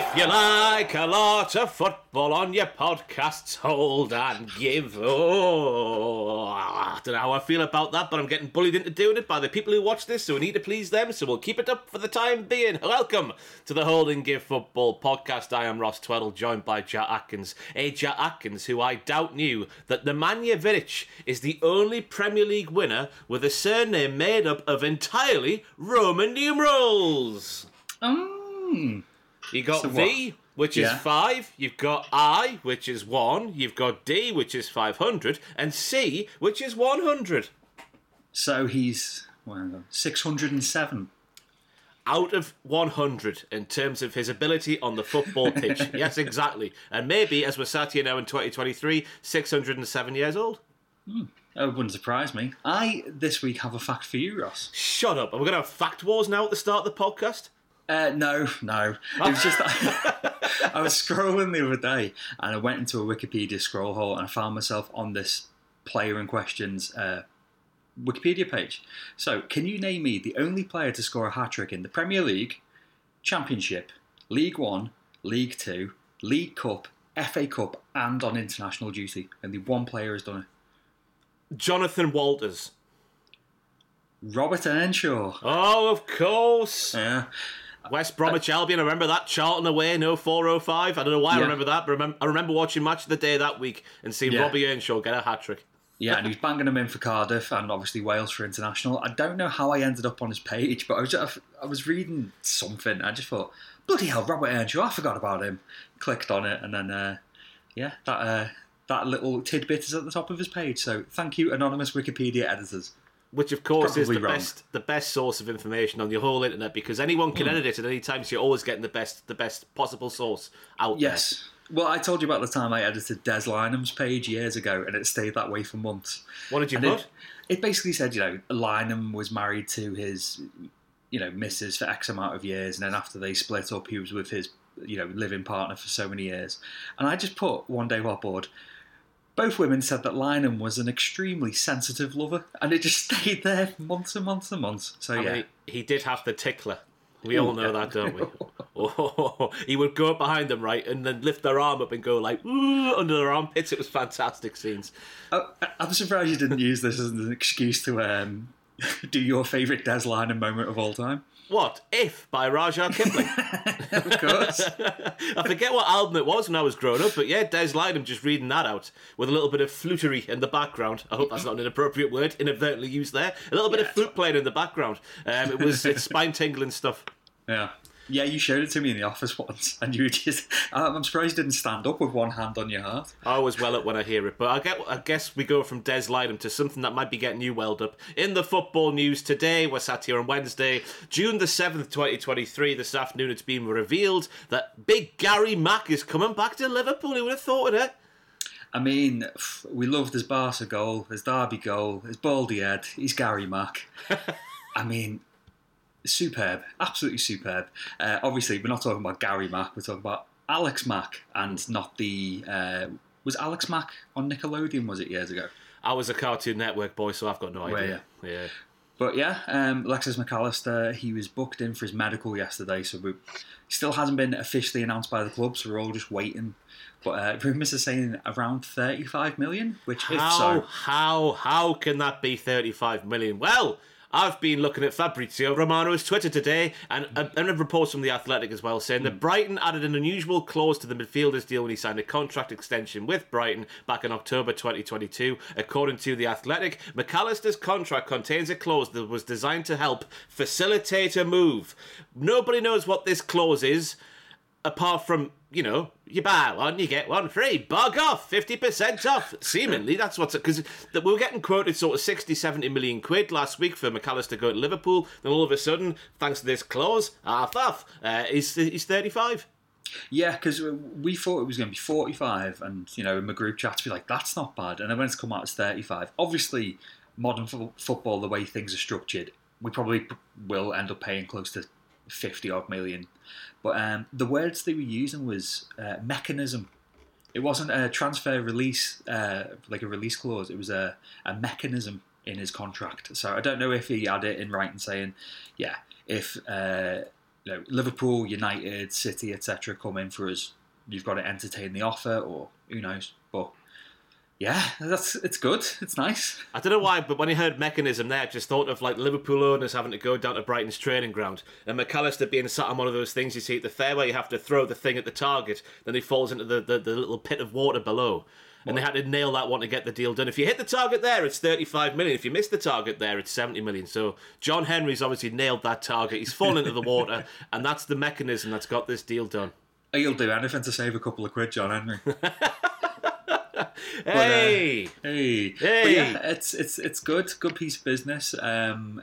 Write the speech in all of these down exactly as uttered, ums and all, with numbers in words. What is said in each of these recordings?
If you like a lot of football on your podcasts, hold and give. Oh, I don't know how I feel about that, but I'm getting bullied into doing it by the people who watch this, so we need to please them, so we'll keep it up for the time being. Welcome to the Hold and Give Football Podcast. I am Ross Tweddle, joined by Jack Atkins. A Jack Atkins who I doubt knew that Nemanja Vidic is the only Premier League winner with a surname made up of entirely Roman numerals. Um... You got so V, which yeah. is five. You've got I, which is one. You've got D, which is five hundred. And C, which is one hundred. So he's well, six hundred seven. Out of one hundred in terms of his ability on the football pitch. Yes, exactly. And maybe, as we're sat here now in twenty twenty-three, six hundred seven years old. Hmm. That wouldn't surprise me. I, this week, have a fact for you, Ross. Shut up. Are we going to have fact wars now at the start of the podcast? Uh, no, no. It was just that I was scrolling the other day and I went into a Wikipedia scroll hole and I found myself on this player in question's uh, Wikipedia page. So, can you name me the only player to score a hat-trick in the Premier League, Championship, League One, League Two, League Cup, F A Cup and on international duty? Only one player has done it. Jonathan Walters. Robert Earnshaw. Oh, of course. Yeah. West Bromwich uh, Albion, I remember that. Charlton away, no four oh five. I don't know why yeah. I remember that, but I remember, I remember watching Match of the Day that week and seeing yeah. Robbie Earnshaw get a hat-trick. Yeah, and he was banging them in for Cardiff and obviously Wales for international. I don't know how I ended up on his page, but I was just, I was reading something and I just thought, bloody hell, Robert Earnshaw, I forgot about him. Clicked on it and then, uh, yeah, that, uh, that little tidbit is at the top of his page. So thank you, anonymous Wikipedia editors. Which, of course, Probably is the wrong. best the best source of information on the whole internet because anyone can mm. edit it at any time, so you're always getting the best the best possible source out yes. there. Well, I told you about the time I edited Des Lynam's page years ago and it stayed that way for months. What did you and put? It, it basically said, you know, Lynam was married to his, you know, missus for X amount of years and then after they split up, he was with his, you know, living partner for so many years. And I just put, one day while bored, both women said that Lynam was an extremely sensitive lover, and it just stayed there for months and months and months. So I yeah, mean, he did have the tickler. We all know that, don't we? Oh, he would go up behind them, right, and then lift their arm up and go like ooh, under their armpits. It was fantastic scenes. Oh, I'm surprised you didn't use this as an excuse to um, do your favourite Des Lynam moment of all time. What? If by Rudyard Kipling. Of course. I forget what album it was when I was growing up, but yeah, Des Lynam just reading that out with a little bit of flutery in the background. I hope that's not an inappropriate word inadvertently used there. A little bit yeah, of flute playing in the background. Um, it was it's spine-tingling stuff. Yeah. Yeah, you showed it to me in the office once, and you just... I'm surprised you didn't stand up with one hand on your heart. I always well up when I hear it, but I, get, I guess we go from Des Lynam to something that might be getting you welled up. In the football news today, we're sat here on Wednesday, June the seventh, twenty twenty-three. This afternoon it's been revealed that Big Gary Mack is coming back to Liverpool. Who would have thought of it? I mean, we loved his Barca goal, his Derby goal, his baldy head. He's Gary Mack. I mean... Superb, absolutely superb. Uh, obviously, we're not talking about Gary Mack, we're talking about Alex Mack, and not the... Uh, was Alex Mack on Nickelodeon, was it, years ago? I was a Cartoon Network boy, so I've got no idea. Yeah. yeah. But yeah, um, Alexis McAllister, he was booked in for his medical yesterday, so we still hasn't been officially announced by the club, so we're all just waiting. But uh, rumours are saying around thirty-five million, which how, if so... How, how can that be thirty-five million? Well... I've been looking at Fabrizio Romano's Twitter today and a, and a report from The Athletic as well saying mm. that Brighton added an unusual clause to the midfielder's deal when he signed a contract extension with Brighton back in October twenty twenty-two. According to The Athletic, McAllister's contract contains a clause that was designed to help facilitate a move. Nobody knows what this clause is, apart from, you know, you buy one, you get one free. Bog off, fifty percent off. Seemingly, that's what's... Because we were getting quoted sort of sixty, seventy million quid last week for McAllister going to Liverpool. Then all of a sudden, thanks to this clause, half off, uh, he's, he's thirty-five. Yeah, because we thought it was going to be forty-five. And, you know, in my group chat, to be like, that's not bad. And then when it's come out, it's thirty-five. Obviously, modern fo- football, the way things are structured, we probably will end up paying close to fifty odd million. But um, the words they were using was uh, mechanism. It wasn't a transfer release, uh, like a release clause. It was a, a mechanism in his contract. So I don't know if he had it in writing saying, yeah, if uh, you know, Liverpool, United, City, et cetera come in for us, you've got to entertain the offer, or who knows. But yeah, that's it's good. It's nice. I don't know why, but when I heard mechanism there, I just thought of like Liverpool owners having to go down to Brighton's training ground and McAllister being sat on one of those things you see at the fairway. You have to throw the thing at the target, then he falls into the, the, the little pit of water below. And what? They had to nail that one to get the deal done. If you hit the target there, it's thirty-five million. If you miss the target there, it's seventy million. So John Henry's obviously nailed that target. He's fallen into the water, and that's the mechanism that's got this deal done. He'll do anything to save a couple of quid, John Henry. hey, but, uh, hey, hey, hey! Yeah, it's it's it's good. Good piece of business. Um,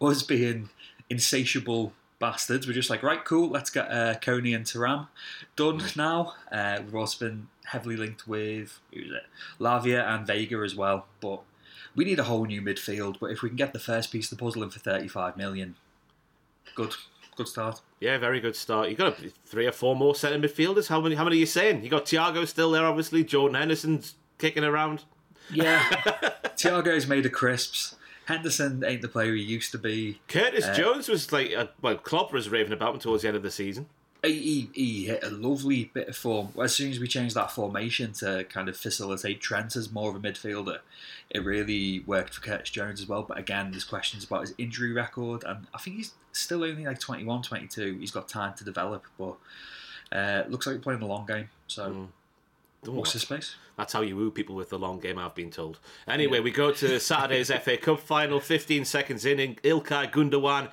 us being insatiable bastards, we're just like, right, cool, let's get uh, Kony and Thuram done now. Uh, we've also been heavily linked with who's it? Lavia and Vega as well, but we need a whole new midfield. But if we can get the first piece of the puzzle in for thirty-five million, good, good start. Yeah, very good start. You've got three or four more centre midfielders. How many? How many are you saying? You got Thiago still there, obviously. Jordan Henderson's kicking around. Yeah, Thiago's made of crisps. Henderson ain't the player he used to be. Curtis uh, Jones was like, a, well, Klopp was raving about him towards the end of the season. He, he hit a lovely bit of form. As soon as we changed that formation to kind of facilitate Trent as more of a midfielder, it really worked for Curtis Jones as well. But again, there's questions about his injury record. And I think he's still only like twenty-one, twenty-two. He's got time to develop. But uh, looks like we're playing the long game. So... Mm. What's this place? That's how you woo people with the long game, I've been told. Anyway, yeah. We go to Saturday's F A Cup final, fifteen seconds in, in Ilkay Gundogan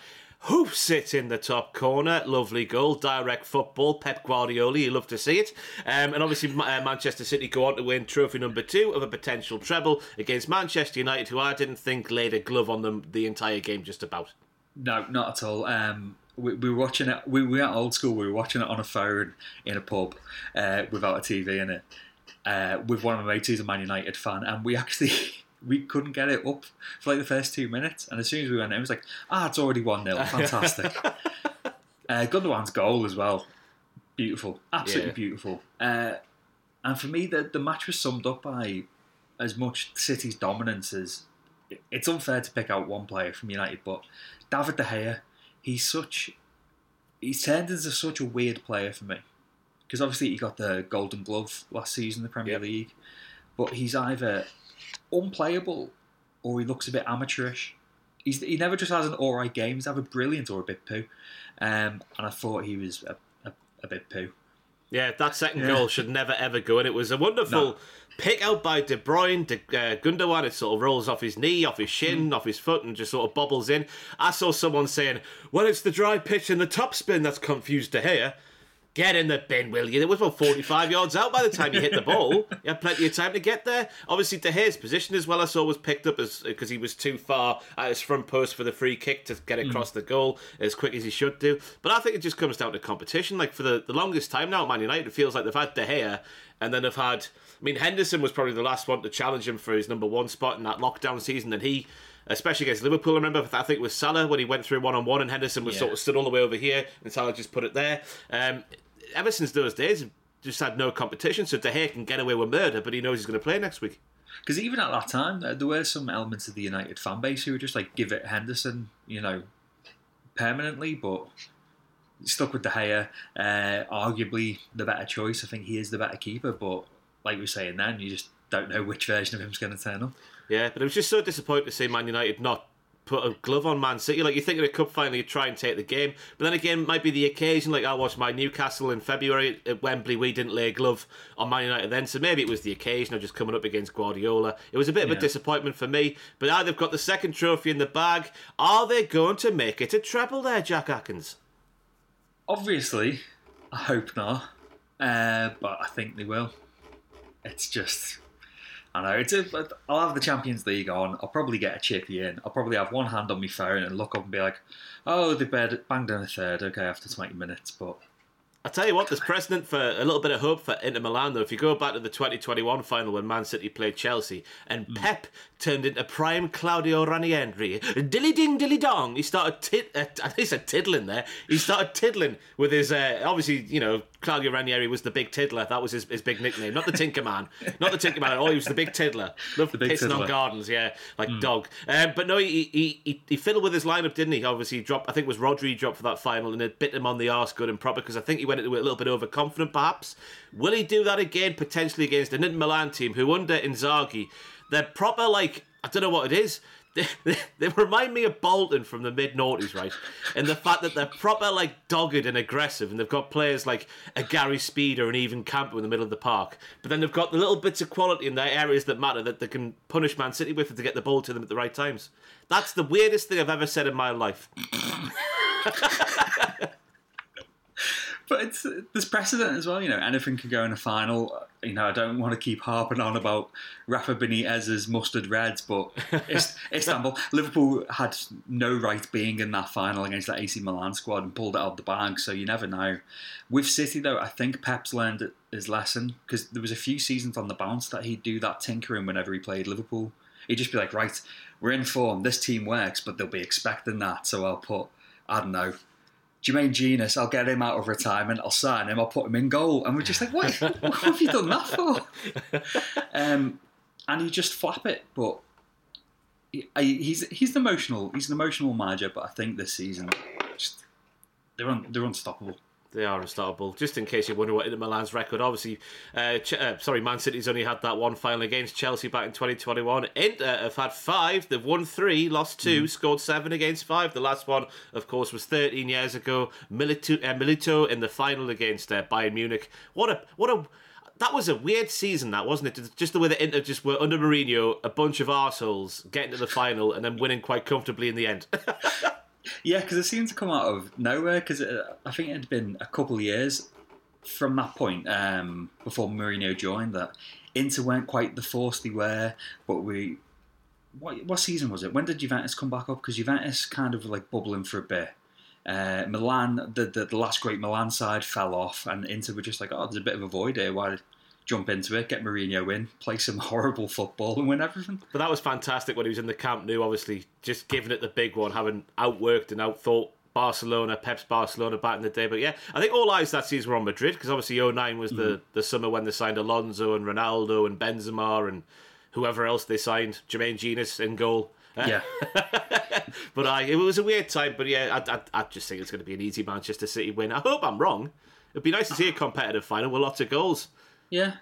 hoofs it in the top corner. Lovely goal, direct football. Pep Guardiola, you love to see it. Um, and obviously uh, Manchester City go on to win trophy number two of a potential treble against Manchester United, who I didn't think laid a glove on them the entire game just about. No, not at all. Um... We, we were watching it. We were at old school. We were watching it on a phone in a pub uh, without a T V in it. Uh, with one of my mates who's a Man United fan, and we actually we couldn't get it up for like the first two minutes. And as soon as we went in, it was like, ah, it's already one nil. Fantastic. uh, Gundogan's goal as well. Beautiful, absolutely yeah. beautiful. Uh, and for me, the the match was summed up by as much City's dominance as it's unfair to pick out one player from United, but David De Gea. He's such, he's turned into such a weird player for me. Because obviously he got the Golden Glove last season in the Premier yep. League. But he's either unplayable or he looks a bit amateurish. He's, he never just has an alright game. He's either brilliant or a bit poo. Um, and I thought he was a, a, a bit poo. Yeah, that second yeah. goal should never ever go in. It was a wonderful no. pick out by De Bruyne. De, uh, Gundogan, it sort of rolls off his knee, off his shin, mm. off his foot, and just sort of bobbles in. I saw someone saying, well, it's the dry pitch and the topspin that's confused De Gea. Get in the bin, will you? It was about forty-five yards out by the time you hit the ball. You had plenty of time to get there. Obviously, De Gea's position as well, I saw, was picked up as because he was too far at his front post for the free kick to get across mm. the goal as quick as he should do. But I think it just comes down to competition. Like, for the, the longest time now at Man United, it feels like they've had De Gea and then they've had... I mean, Henderson was probably the last one to challenge him for his number one spot in that lockdown season, and he... Especially against Liverpool, I remember, I think it was Salah when he went through one-on-one and Henderson was yeah. sort of stood all the way over here and Salah just put it there. Um, ever since those days, just had no competition, so De Gea can get away with murder, but he knows he's going to play next week. Because even at that time, there were some elements of the United fan base who were just like, give it Henderson, you know, permanently, but stuck with De Gea, uh, arguably the better choice. I think he is the better keeper, but like we were saying then, you just don't know which version of him's going to turn up. Yeah, but it was just so disappointing to see Man United not put a glove on Man City. Like, you think in a cup final you try and take the game, but then again, it might be the occasion. Like, I watched my Newcastle in February at Wembley. We didn't lay a glove on Man United then, so maybe it was the occasion of just coming up against Guardiola. It was a bit of yeah. a disappointment for me, but now they've got the second trophy in the bag. Are they going to make it a treble there, Jack Atkins? Obviously, I hope not, uh, but I think they will. It's just... I know, it's a, I'll have the Champions League on, I'll probably get a chippy in, I'll probably have one hand on my phone and look up and be like, oh, they banged in a third, okay, after twenty minutes, but... I tell you what, there's precedent for a little bit of hope for Inter Milan, though. If you go back to the twenty twenty-one final when Man City played Chelsea and mm. Pep turned into prime Claudio Ranieri, dilly-ding, dilly-dong, he started tit- uh, I think he said tiddling there, he started tiddling with his, uh, obviously, you know, Claudio Ranieri was the Big Tiddler. That was his, his big nickname. Not the Tinker Man. Not the Tinker Man at all. He was the Big Tiddler. Loved the big pissing tiddler. On gardens, yeah, like mm. dog. Um, but no, he, he he he fiddled with his lineup, didn't he? Obviously, he dropped. I think it was Rodri dropped for that final, and it bit him on the arse good and proper because I think he went into it a little bit overconfident, perhaps. Will he do that again, potentially against an Inter Milan team who, under Inzaghi, they're proper, like, I don't know what it is. They, they, they remind me of Bolton from the mid-noughties, right? And the fact that they're proper, like, dogged and aggressive, and they've got players like a Gary Speed or an Ivan Campo in the middle of the park. But then they've got the little bits of quality in their areas that matter that they can punish Man City with to get the ball to them at the right times. That's the weirdest thing I've ever said in my life. But it's, there's precedent as well, you know. Anything can go in a final. You know, I don't want to keep harping on about Rafa Benitez's mustard reds, but Istanbul, Liverpool had no right being in that final against that A C Milan squad and pulled it out of the bag. So you never know. With City, though, I think Pep's learned his lesson because there was a few seasons on the bounce that he'd do that tinkering whenever he played Liverpool. He'd just be like, right, we're in form. This team works, but they'll be expecting that. So I'll put, I don't know, Jermaine Genius, I'll get him out of retirement, I'll sign him, I'll put him in goal. And we're just like, what, what have you done that for? Um, and you just flap it. But he, he's he's an emotional, he's an emotional manager, but I think this season, just, they're, un, they're unstoppable. They are unstoppable. Just in case you wonder what Inter Milan's record, obviously, uh, Ch- uh, sorry, Man City's only had that one final against Chelsea back in twenty twenty-one. Inter have had five. They've won three, lost two, mm. scored seven against five. The last one, of course, was thirteen years ago. Milito, uh, Milito in the final against uh, Bayern Munich. What a what a that was a weird season, that wasn't it? Just the way that Inter just were under Mourinho, a bunch of arseholes getting to the final and then winning quite comfortably in the end. Yeah, because it seemed to come out of nowhere, because I think it had been a couple of years from that point, um, before Mourinho joined, that Inter weren't quite the force they were, but we... What, what season was it? When did Juventus come back up? Because Juventus kind of were like bubbling for a bit. Uh, Milan, the, the the last great Milan side fell off, and Inter were just like, oh, there's a bit of a void here, why... jump into it, get Mourinho in, play some horrible football and win everything. But that was fantastic when he was in the Camp Nou, obviously, just giving it the big one, having outworked and outthought Barcelona, Pep's Barcelona back in the day. But yeah, I think all eyes that season were on Madrid, because obviously oh nine was mm-hmm. the, the summer when they signed Alonso and Ronaldo and Benzema and whoever else they signed, Jermaine Genius in goal. Yeah. But I, it was a weird time, but yeah, I, I, I just think it's going to be an easy Manchester City win. I hope I'm wrong. It'd be nice to see a competitive final with lots of goals. Yeah,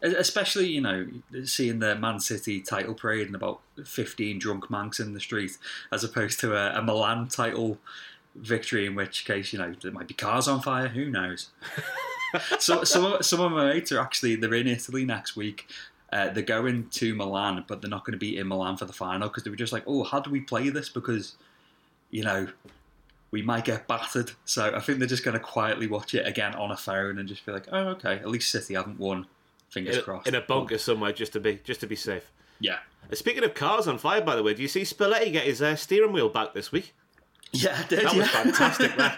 especially, you know, seeing the Man City title parade and about fifteen drunk manks in the street, as opposed to a, a Milan title victory, in which case, you know, there might be cars on fire, who knows? So some, some of my mates are actually, they're in Italy next week, uh, they're going to Milan, but they're not going to be in Milan for the final, because they were just like, oh, how do we play this? Because, you know... we might get battered. So I think they're just going to quietly watch it again on a phone and just be like, oh, okay, at least City haven't won. Fingers in, crossed. In a bunker somewhere, just to be just to be safe. Yeah. Speaking of cars on fire, by the way, do you see Spalletti get his uh, steering wheel back this week? Yeah, I did. That yeah. was fantastic, man.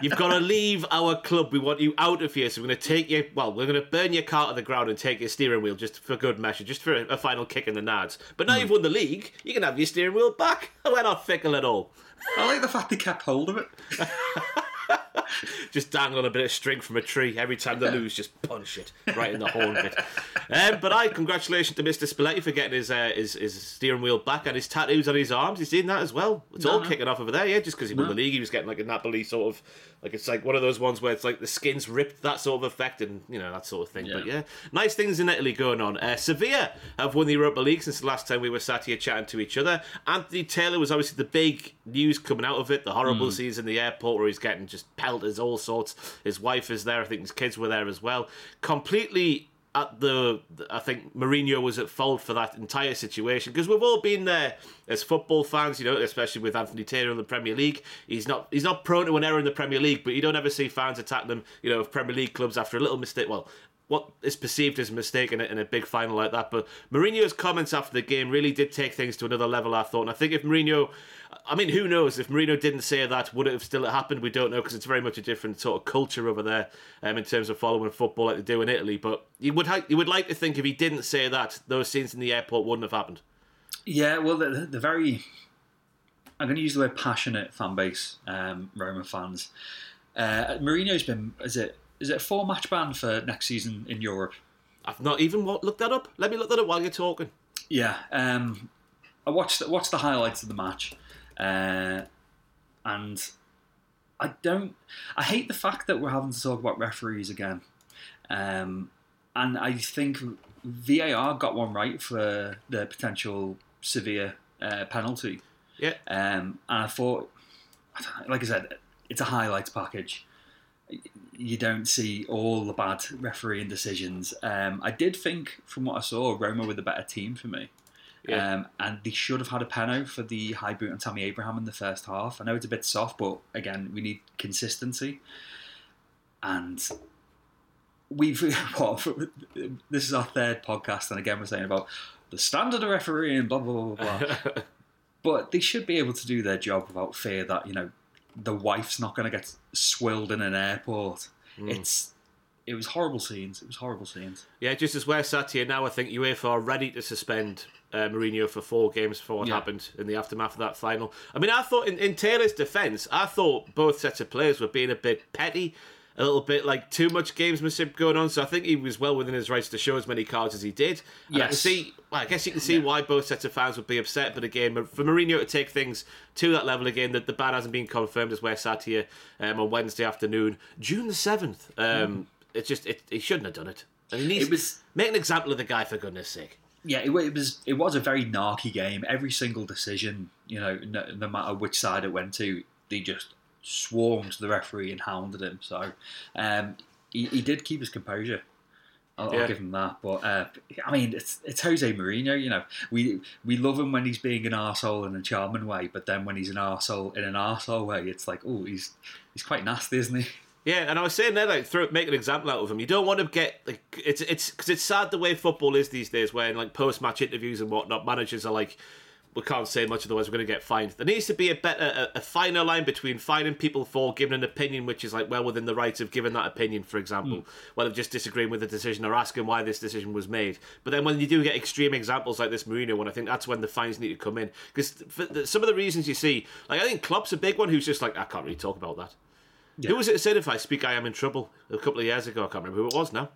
You've got to leave our club. We want you out of here. So we're going to take you, well, we're going to burn your car to the ground and take your steering wheel just for good measure, just for a, a final kick in the nads. But now mm. you've won the league, you can have your steering wheel back. We're not fickle at all. I like the fact they kept hold of it. Just dangle on a bit of string from a tree. Every time they lose, just punch it right in the horn bit. Um, but I congratulations to Mister Spalletti for getting his, uh, his his steering wheel back and his tattoos on his arms. He's doing that as well. It's no, all no. kicking off over there, yeah. Just because he won no. the league, he was getting like a Napoli sort of like it's like one of those ones where it's like the skin's ripped, that sort of effect, and you know that sort of thing. Yeah. But yeah, nice things in Italy going on. Uh, Sevilla have won the Europa League since the last time we were sat here chatting to each other. Anthony Taylor was obviously the big news coming out of it. The horrible mm. season in the airport where he's getting just pelters, all sorts. His wife is there. I think his kids were there as well. Completely at the... I think Mourinho was at fault for that entire situation because we've all been there as football fans, you know, especially with Anthony Taylor in the Premier League. He's not he's not prone to an error in the Premier League, but you don't ever see fans attacking them, you know, of Premier League clubs after a little mistake. Well, what is perceived as a mistake in a, in a big final like that. But Mourinho's comments after the game really did take things to another level, I thought. And I think if Mourinho... I mean, who knows? If Mourinho didn't say that, would it have still happened? We don't know, because it's very much a different sort of culture over there um, in terms of following football like they do in Italy. But you would ha- you would like to think if he didn't say that, those scenes in the airport wouldn't have happened. Yeah, well, the, the very... I'm going to use the word passionate fan base, um, Roma fans. Uh, Mourinho's been... Is it is it a four match ban for next season in Europe? I've not even looked that up. Let me look that up while you're talking. Yeah, um, I watched watched the highlights of the match, uh, and I don't. I hate the fact that we're having to talk about referees again, um, and I think V A R got one right for the potential severe uh, penalty. Yeah, um, and I thought, like I said, it's a highlights package. You don't see all the bad refereeing decisions. Um, I did think, from what I saw, Roma were the better team for me. Yeah. Um, and they should have had a penalty for the high boot on Tammy Abraham in the first half. I know it's a bit soft, but again, we need consistency. And we've, what, this is our third podcast, and again, we're saying about the standard of refereeing, blah, blah, blah, blah. But they should be able to do their job without fear that, you know, the wife's not going to get swilled in an airport. Mm. It's It was horrible scenes. It was horrible scenes. Yeah, just as we're sat here now, I think UEFA are ready to suspend uh, Mourinho for four games for what yeah. happened in the aftermath of that final. I mean, I thought, in, in Taylor's defence, I thought both sets of players were being a bit petty, a little bit like too much gamesmanship going on. So I think he was well within his rights to show as many cards as he did. And yes. I, can see, well, I guess you can see yeah. why both sets of fans would be upset. But again, for Mourinho to take things to that level again, that the ban hasn't been confirmed as we're sat here um, on Wednesday afternoon, June the seventh. Um, mm. It's just, it, he shouldn't have done it. And he needs it was, to make an example of the guy, for goodness sake. Yeah, it, it was It was a very narky game. Every single decision, you know, no, no matter which side it went to, they just swarmed the referee and hounded him. So um, he, he did keep his composure. I'll, yeah. I'll give him that. But uh, I mean, it's it's Jose Mourinho. You know, we we love him when he's being an arsehole in a charming way, but then when he's an arsehole in an arsehole way, it's like, oh, he's he's quite nasty, isn't he? Yeah, and I was saying there, like, throw, make an example out of him. You don't want to get like it's it's because it's sad the way football is these days, where in like post match interviews and whatnot, managers are like, we can't say much, otherwise we're going to get fined. There needs to be a better, a, a finer line between fining people for giving an opinion, which is like well within the rights of giving that opinion, for example, mm. whether just disagreeing with the decision or asking why this decision was made. But then when you do get extreme examples like this Mourinho one, I think that's when the fines need to come in. Because some of the reasons you see, like I think Klopp's a big one who's just like, I can't really talk about that. Yeah. Who was it that said, if I speak, I am in trouble a couple of years ago? I can't remember who it was now.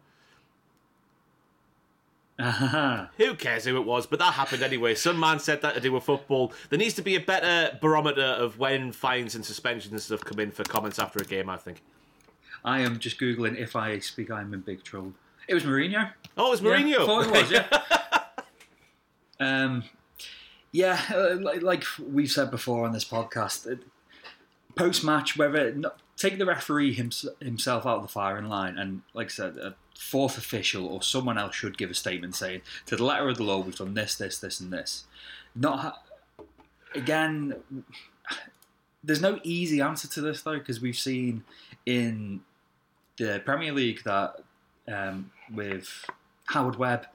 Uh-huh. Who cares who it was, but that happened anyway. Some man said that to do with football. There needs to be a better barometer of when fines and suspensions and stuff come in for comments after a game, I think. I am just Googling, if I speak, I'm in big trouble. It was Mourinho. Oh, it was Mourinho. Yeah, I thought it was, yeah. um, yeah, like we've said before on this podcast, post-match, whether... Not, take the referee himself out of the firing line, and like I said, a fourth official or someone else should give a statement saying, to the letter of the law, we've done this, this, this, and this. Not ha- again. There's no easy answer to this though, because we've seen in the Premier League that um, with Howard Webb,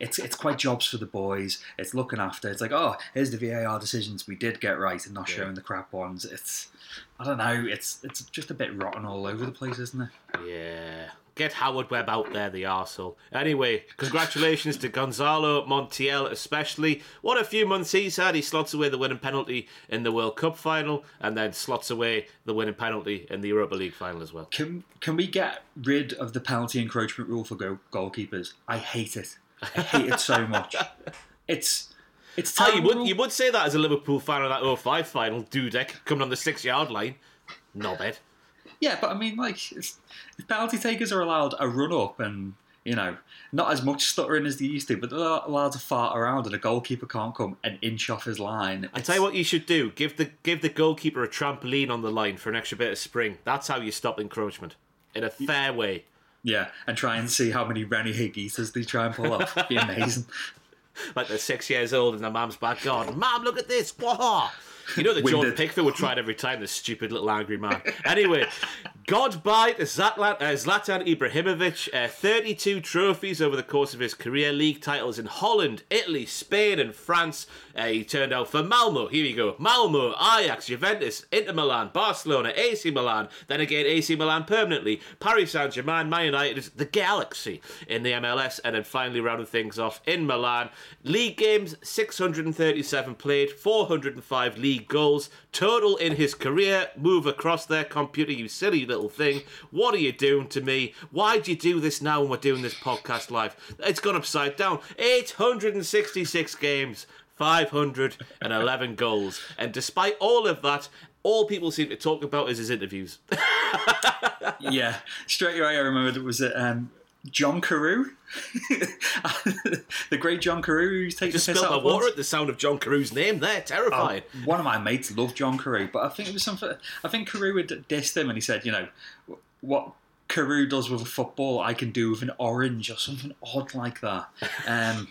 it's it's quite jobs for the boys. It's looking after. It's like, oh, here's the V A R decisions we did get right, and not yeah. showing the crap ones. It's I don't know, it's it's just a bit rotten all over the place, isn't it? Yeah. Get Howard Webb out there, the arsehole. Anyway, congratulations to Gonzalo Montiel especially. What a few months he's had. He slots away the winning penalty in the World Cup final, and then slots away the winning penalty in the Europa League final as well. Can can we get rid of the penalty encroachment rule for goal, goalkeepers? I hate it. I hate it so much. It's... It's oh, you would you would say that as a Liverpool fan of that oh five final, Dudek coming on the six yard line, knobhead. Yeah, but I mean, like, it's, penalty takers are allowed a run up, and you know, not as much stuttering as they used to, but they're allowed to fart around, and a goalkeeper can't come an inch off his line. It's... I tell you what, you should do: give the give the goalkeeper a trampoline on the line for an extra bit of spring. That's how you stop encroachment in a fair way. Yeah, and try and see how many Rennie Higuitas they try and pull off. It'd be amazing. Like they're six years old in their mum's back garden. Mum, look at this. Wah-ha. You know that Jordan Pickford would try it every time, this stupid little angry man. Anyway, goodbye to Zlatan, uh, Zlatan Ibrahimovic. Uh, thirty-two trophies over the course of his career. League titles in Holland, Italy, Spain and France. Uh, he turned out for Malmo. Here you go. Malmo, Ajax, Juventus, Inter Milan, Barcelona, A C Milan. Then again, A C Milan permanently. Paris Saint-Germain, Man United, the Galaxy in the M L S. And then finally rounding things off in Milan. League games, six hundred thirty-seven played, four hundred five league N B C goals total in his career. Move across there, computer, you silly little thing. What are you doing to me? Why do you do this now when we're doing this podcast live? It's gone upside down. eight hundred sixty-six games, five hundred eleven goals. And despite all of that, all people seem to talk about is his interviews. Yeah, straight away I remember that was at um, John Carew. The great John Carew. Who's taking the piss out of spilled my water at the sound of John Carew's name there. Terrifying. Oh, one of my mates loved John Carew, but I think it was something. I think Carew had dissed him, and he said, you know, what Carew does with a football, I can do with an orange or something odd like that. Um,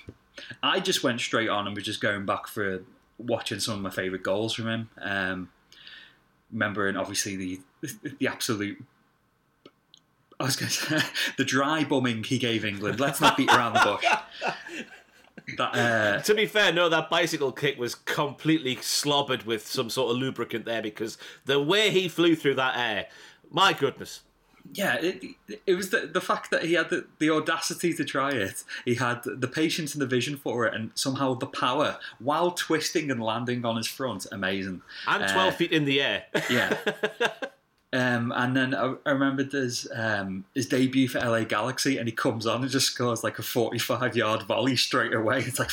I just went straight on and was just going back for watching some of my favourite goals from him. Um, remembering obviously the the absolute. I was going to say, the dry bumming he gave England. Let's not beat around the bush. That, uh, to be fair, no, that bicycle kick was completely slobbered with some sort of lubricant there, because the way he flew through that air, my goodness. Yeah, it, it was the, the fact that he had the, the audacity to try it. He had the patience and the vision for it, and somehow the power while twisting and landing on his front. Amazing. And twelve uh, feet in the air. Yeah. Um, and then I, I remembered his, um, his debut for L A Galaxy, and he comes on and just scores like a forty-five-yard volley straight away. It's like,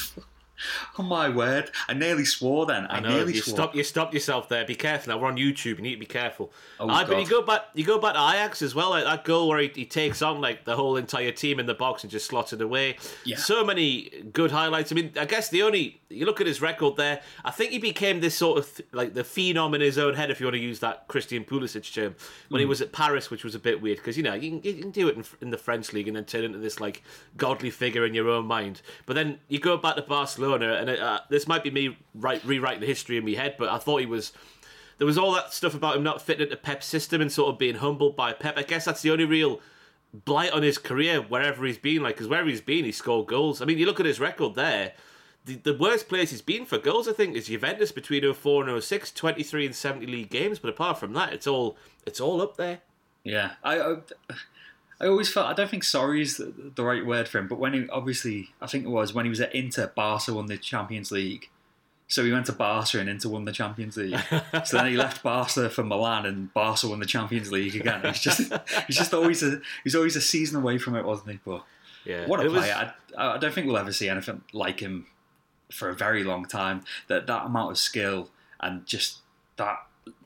oh my word. I nearly swore then. I, I know, nearly you swore. Stop, you stopped yourself there. Be careful now. We're on YouTube. You need to be careful. Oh, I, but you go back you go back to Ajax as well. Like that goal where he, he takes on like the whole entire team in the box and just slots it away. Yeah. So many good highlights. I mean, I guess the only... You look at his record there, I think he became this sort of, th- like, the phenom in his own head, if you want to use that Christian Pulisic term, when mm. he was at Paris, which was a bit weird, because, you know, you can, you can do it in, in the French league and then turn into this, like, godly figure in your own mind. But then you go back to Barcelona, and it, uh, this might be me right, rewriting the history in my head, but I thought he was... There was all that stuff about him not fitting into Pep's system and sort of being humbled by Pep. I guess that's the only real blight on his career, wherever he's been, like, because wherever he's been, he scored goals. I mean, you look at his record there... The, the worst place he's been for goals, I think, is Juventus between oh four and oh six, twenty-three and seventy league games. But apart from that, it's all it's all up there. Yeah, I I, I always felt I don't think sorry is the, the right word for him. But when he obviously, I think it was when he was at Inter, Barca won the Champions League. So he went to Barca and Inter won the Champions League. So then he left Barca for Milan and Barca won the Champions League again. He's just he's just always a he's always a season away from it, wasn't he? But yeah, what a player! Was... I, I don't think we'll ever see anything like him for a very long time. That that amount of skill and just that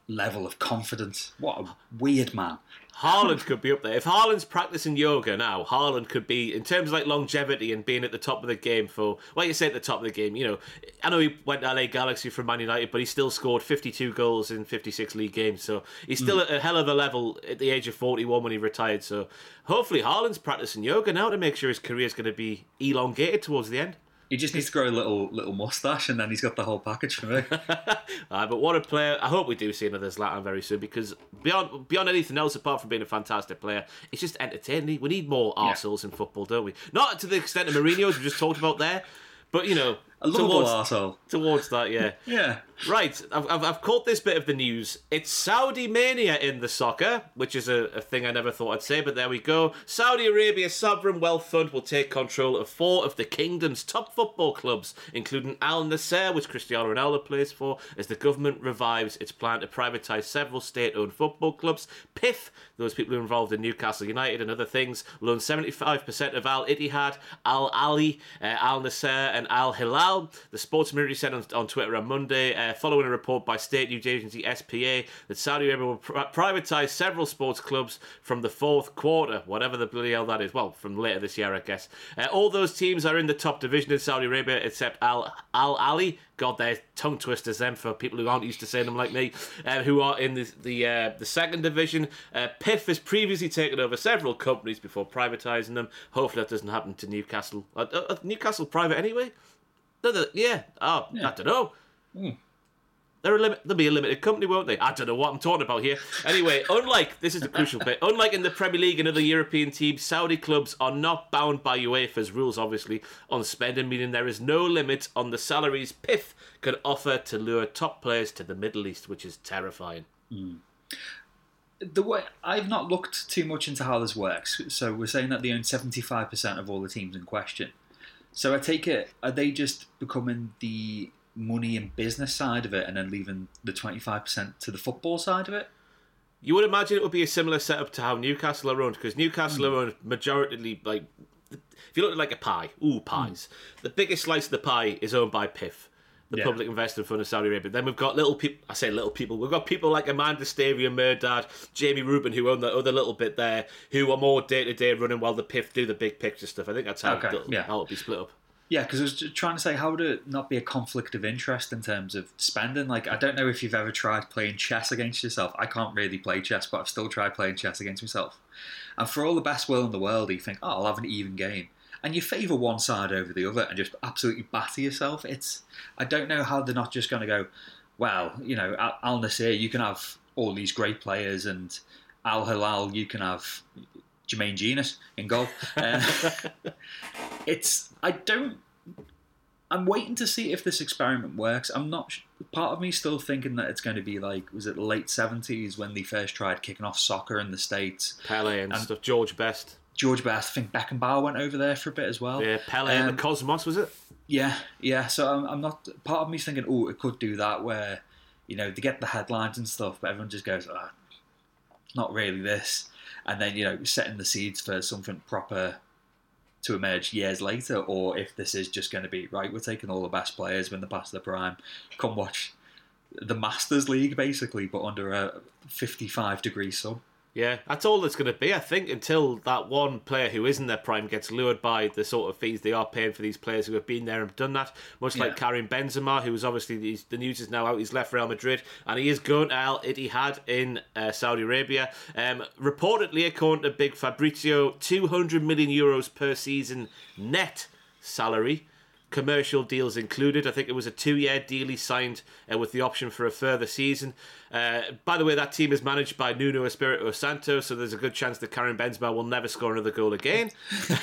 level of confidence. What a weird man. Haaland could be up there. If Haaland's practicing yoga now, Haaland could be, in terms of like longevity and being at the top of the game for, well, you say at the top of the game, you know, I know he went to L A Galaxy from Man United, but he still scored fifty-two goals in fifty-six league games. So he's still mm. at a hell of a level at the age of forty-one when he retired. So hopefully Haaland's practicing yoga now to make sure his career's going to be elongated towards the end. He just needs to grow a little little moustache, and then he's got the whole package for me. Right, but what a player. I hope we do see another Zlatan very soon, because beyond beyond anything else, apart from being a fantastic player, it's just entertaining. We need more arseholes yeah. in football, don't we? Not to the extent of Mourinho's we just talked about there, but, you know... A lovable arsehole. Towards that, yeah. Yeah. Right, I've, I've, I've caught this bit of the news. It's Saudi mania in the soccer, which is a, a thing I never thought I'd say, but there we go. Saudi Arabia's sovereign wealth fund will take control of four of the kingdom's top football clubs, including Al Nassr, which Cristiano Ronaldo plays for, as the government revives its plan to privatise several state-owned football clubs. P I F, those people who are involved in Newcastle United and other things, loaned seventy-five percent of Al Ittihad, Al Ali, uh, Al Nassr and Al Hilal. The sports ministry said on, on Twitter on Monday, uh, following a report by state news agency S P A, that Saudi Arabia will pr- privatise several sports clubs from the fourth quarter, whatever the bloody hell that is. Well, from later this year, I guess. Uh, all those teams are in the top division in Saudi Arabia, except Al Al Ali. God, they're tongue twisters, them, for people who aren't used to saying them like me, uh, who are in the the, uh, the second division. Uh, P I F has previously taken over several companies before privatising them. Hopefully that doesn't happen to Newcastle. Uh, uh, Newcastle private anyway? Yeah, oh, yeah. I don't know. Mm. They're a lim- they'll be a limited company, won't they? I don't know what I'm talking about here. Anyway, unlike, this is the crucial bit, unlike in the Premier League and other European teams, Saudi clubs are not bound by UEFA's rules, obviously, on spending, meaning there is no limit on the salaries P I F can offer to lure top players to the Middle East, which is terrifying. Mm. The way I've not looked too much into how this works, so we're saying that they own seventy-five percent of all the teams in question. So I take it, are they just becoming the money and business side of it, and then leaving the twenty-five percent to the football side of it. You would imagine it would be a similar setup to how Newcastle are owned, because Newcastle mm. are owned majoritarily, like, if you look at like a pie, ooh, pies, mm. the biggest slice of the pie is owned by P I F, the yeah. Public Investment Fund of Saudi Arabia. Then we've got little people, I say little people, we've got people like Amanda Stavey and Murdad, Jamie Rubin, who own that other little bit there, who are more day-to-day running while the P I F do the big picture stuff. I think that's how, okay. it'll, yeah. how it'll be split up. Yeah, because I was trying to say, how would it not be a conflict of interest in terms of spending? Like, I don't know if you've ever tried playing chess against yourself. I can't really play chess, but I've still tried playing chess against myself. And for all the best will in the world, you think, oh, I'll have an even game. And you favour one side over the other and just absolutely batter yourself. It's I don't know how they're not just going to go, well, you know, Al Nassr, you can have all these great players, and Al Hilal, you can have Jermaine Genius in goal. Uh, it's, I don't, I'm waiting to see if this experiment works. I'm not, part of me still thinking that it's going to be like, was it the late seventies when they first tried kicking off soccer in the States? Pele and, and stuff, George Best. George Best, I think Beckenbauer went over there for a bit as well. Yeah, Pele um, and the Cosmos, was it? Yeah, yeah, so I'm, I'm not, part of me's thinking, oh, it could do that where, you know, they get the headlines and stuff, but everyone just goes, oh, not really this. And then, you know, setting the seeds for something proper to emerge years later, or if this is just going to be, right, we're taking all the best players when they're past their prime, come watch the Masters League, basically, but under a fifty-five degree sub. Yeah, that's all it's going to be, I think, until that one player who isn't their prime gets lured by the sort of fees they are paying for these players who have been there and done that, much like yeah. Karim Benzema, who was obviously, the news is now out, he's left Real Madrid, and he is going to Al Ittihad in uh, Saudi Arabia. Um, reportedly, according to Big Fabrizio, two hundred million euros per season net salary, commercial deals included. I think it was a two-year deal he signed uh, with the option for a further season. Uh, by the way, that team is managed by Nuno Espirito Santo, so there's a good chance that Karim Benzema will never score another goal again. oh,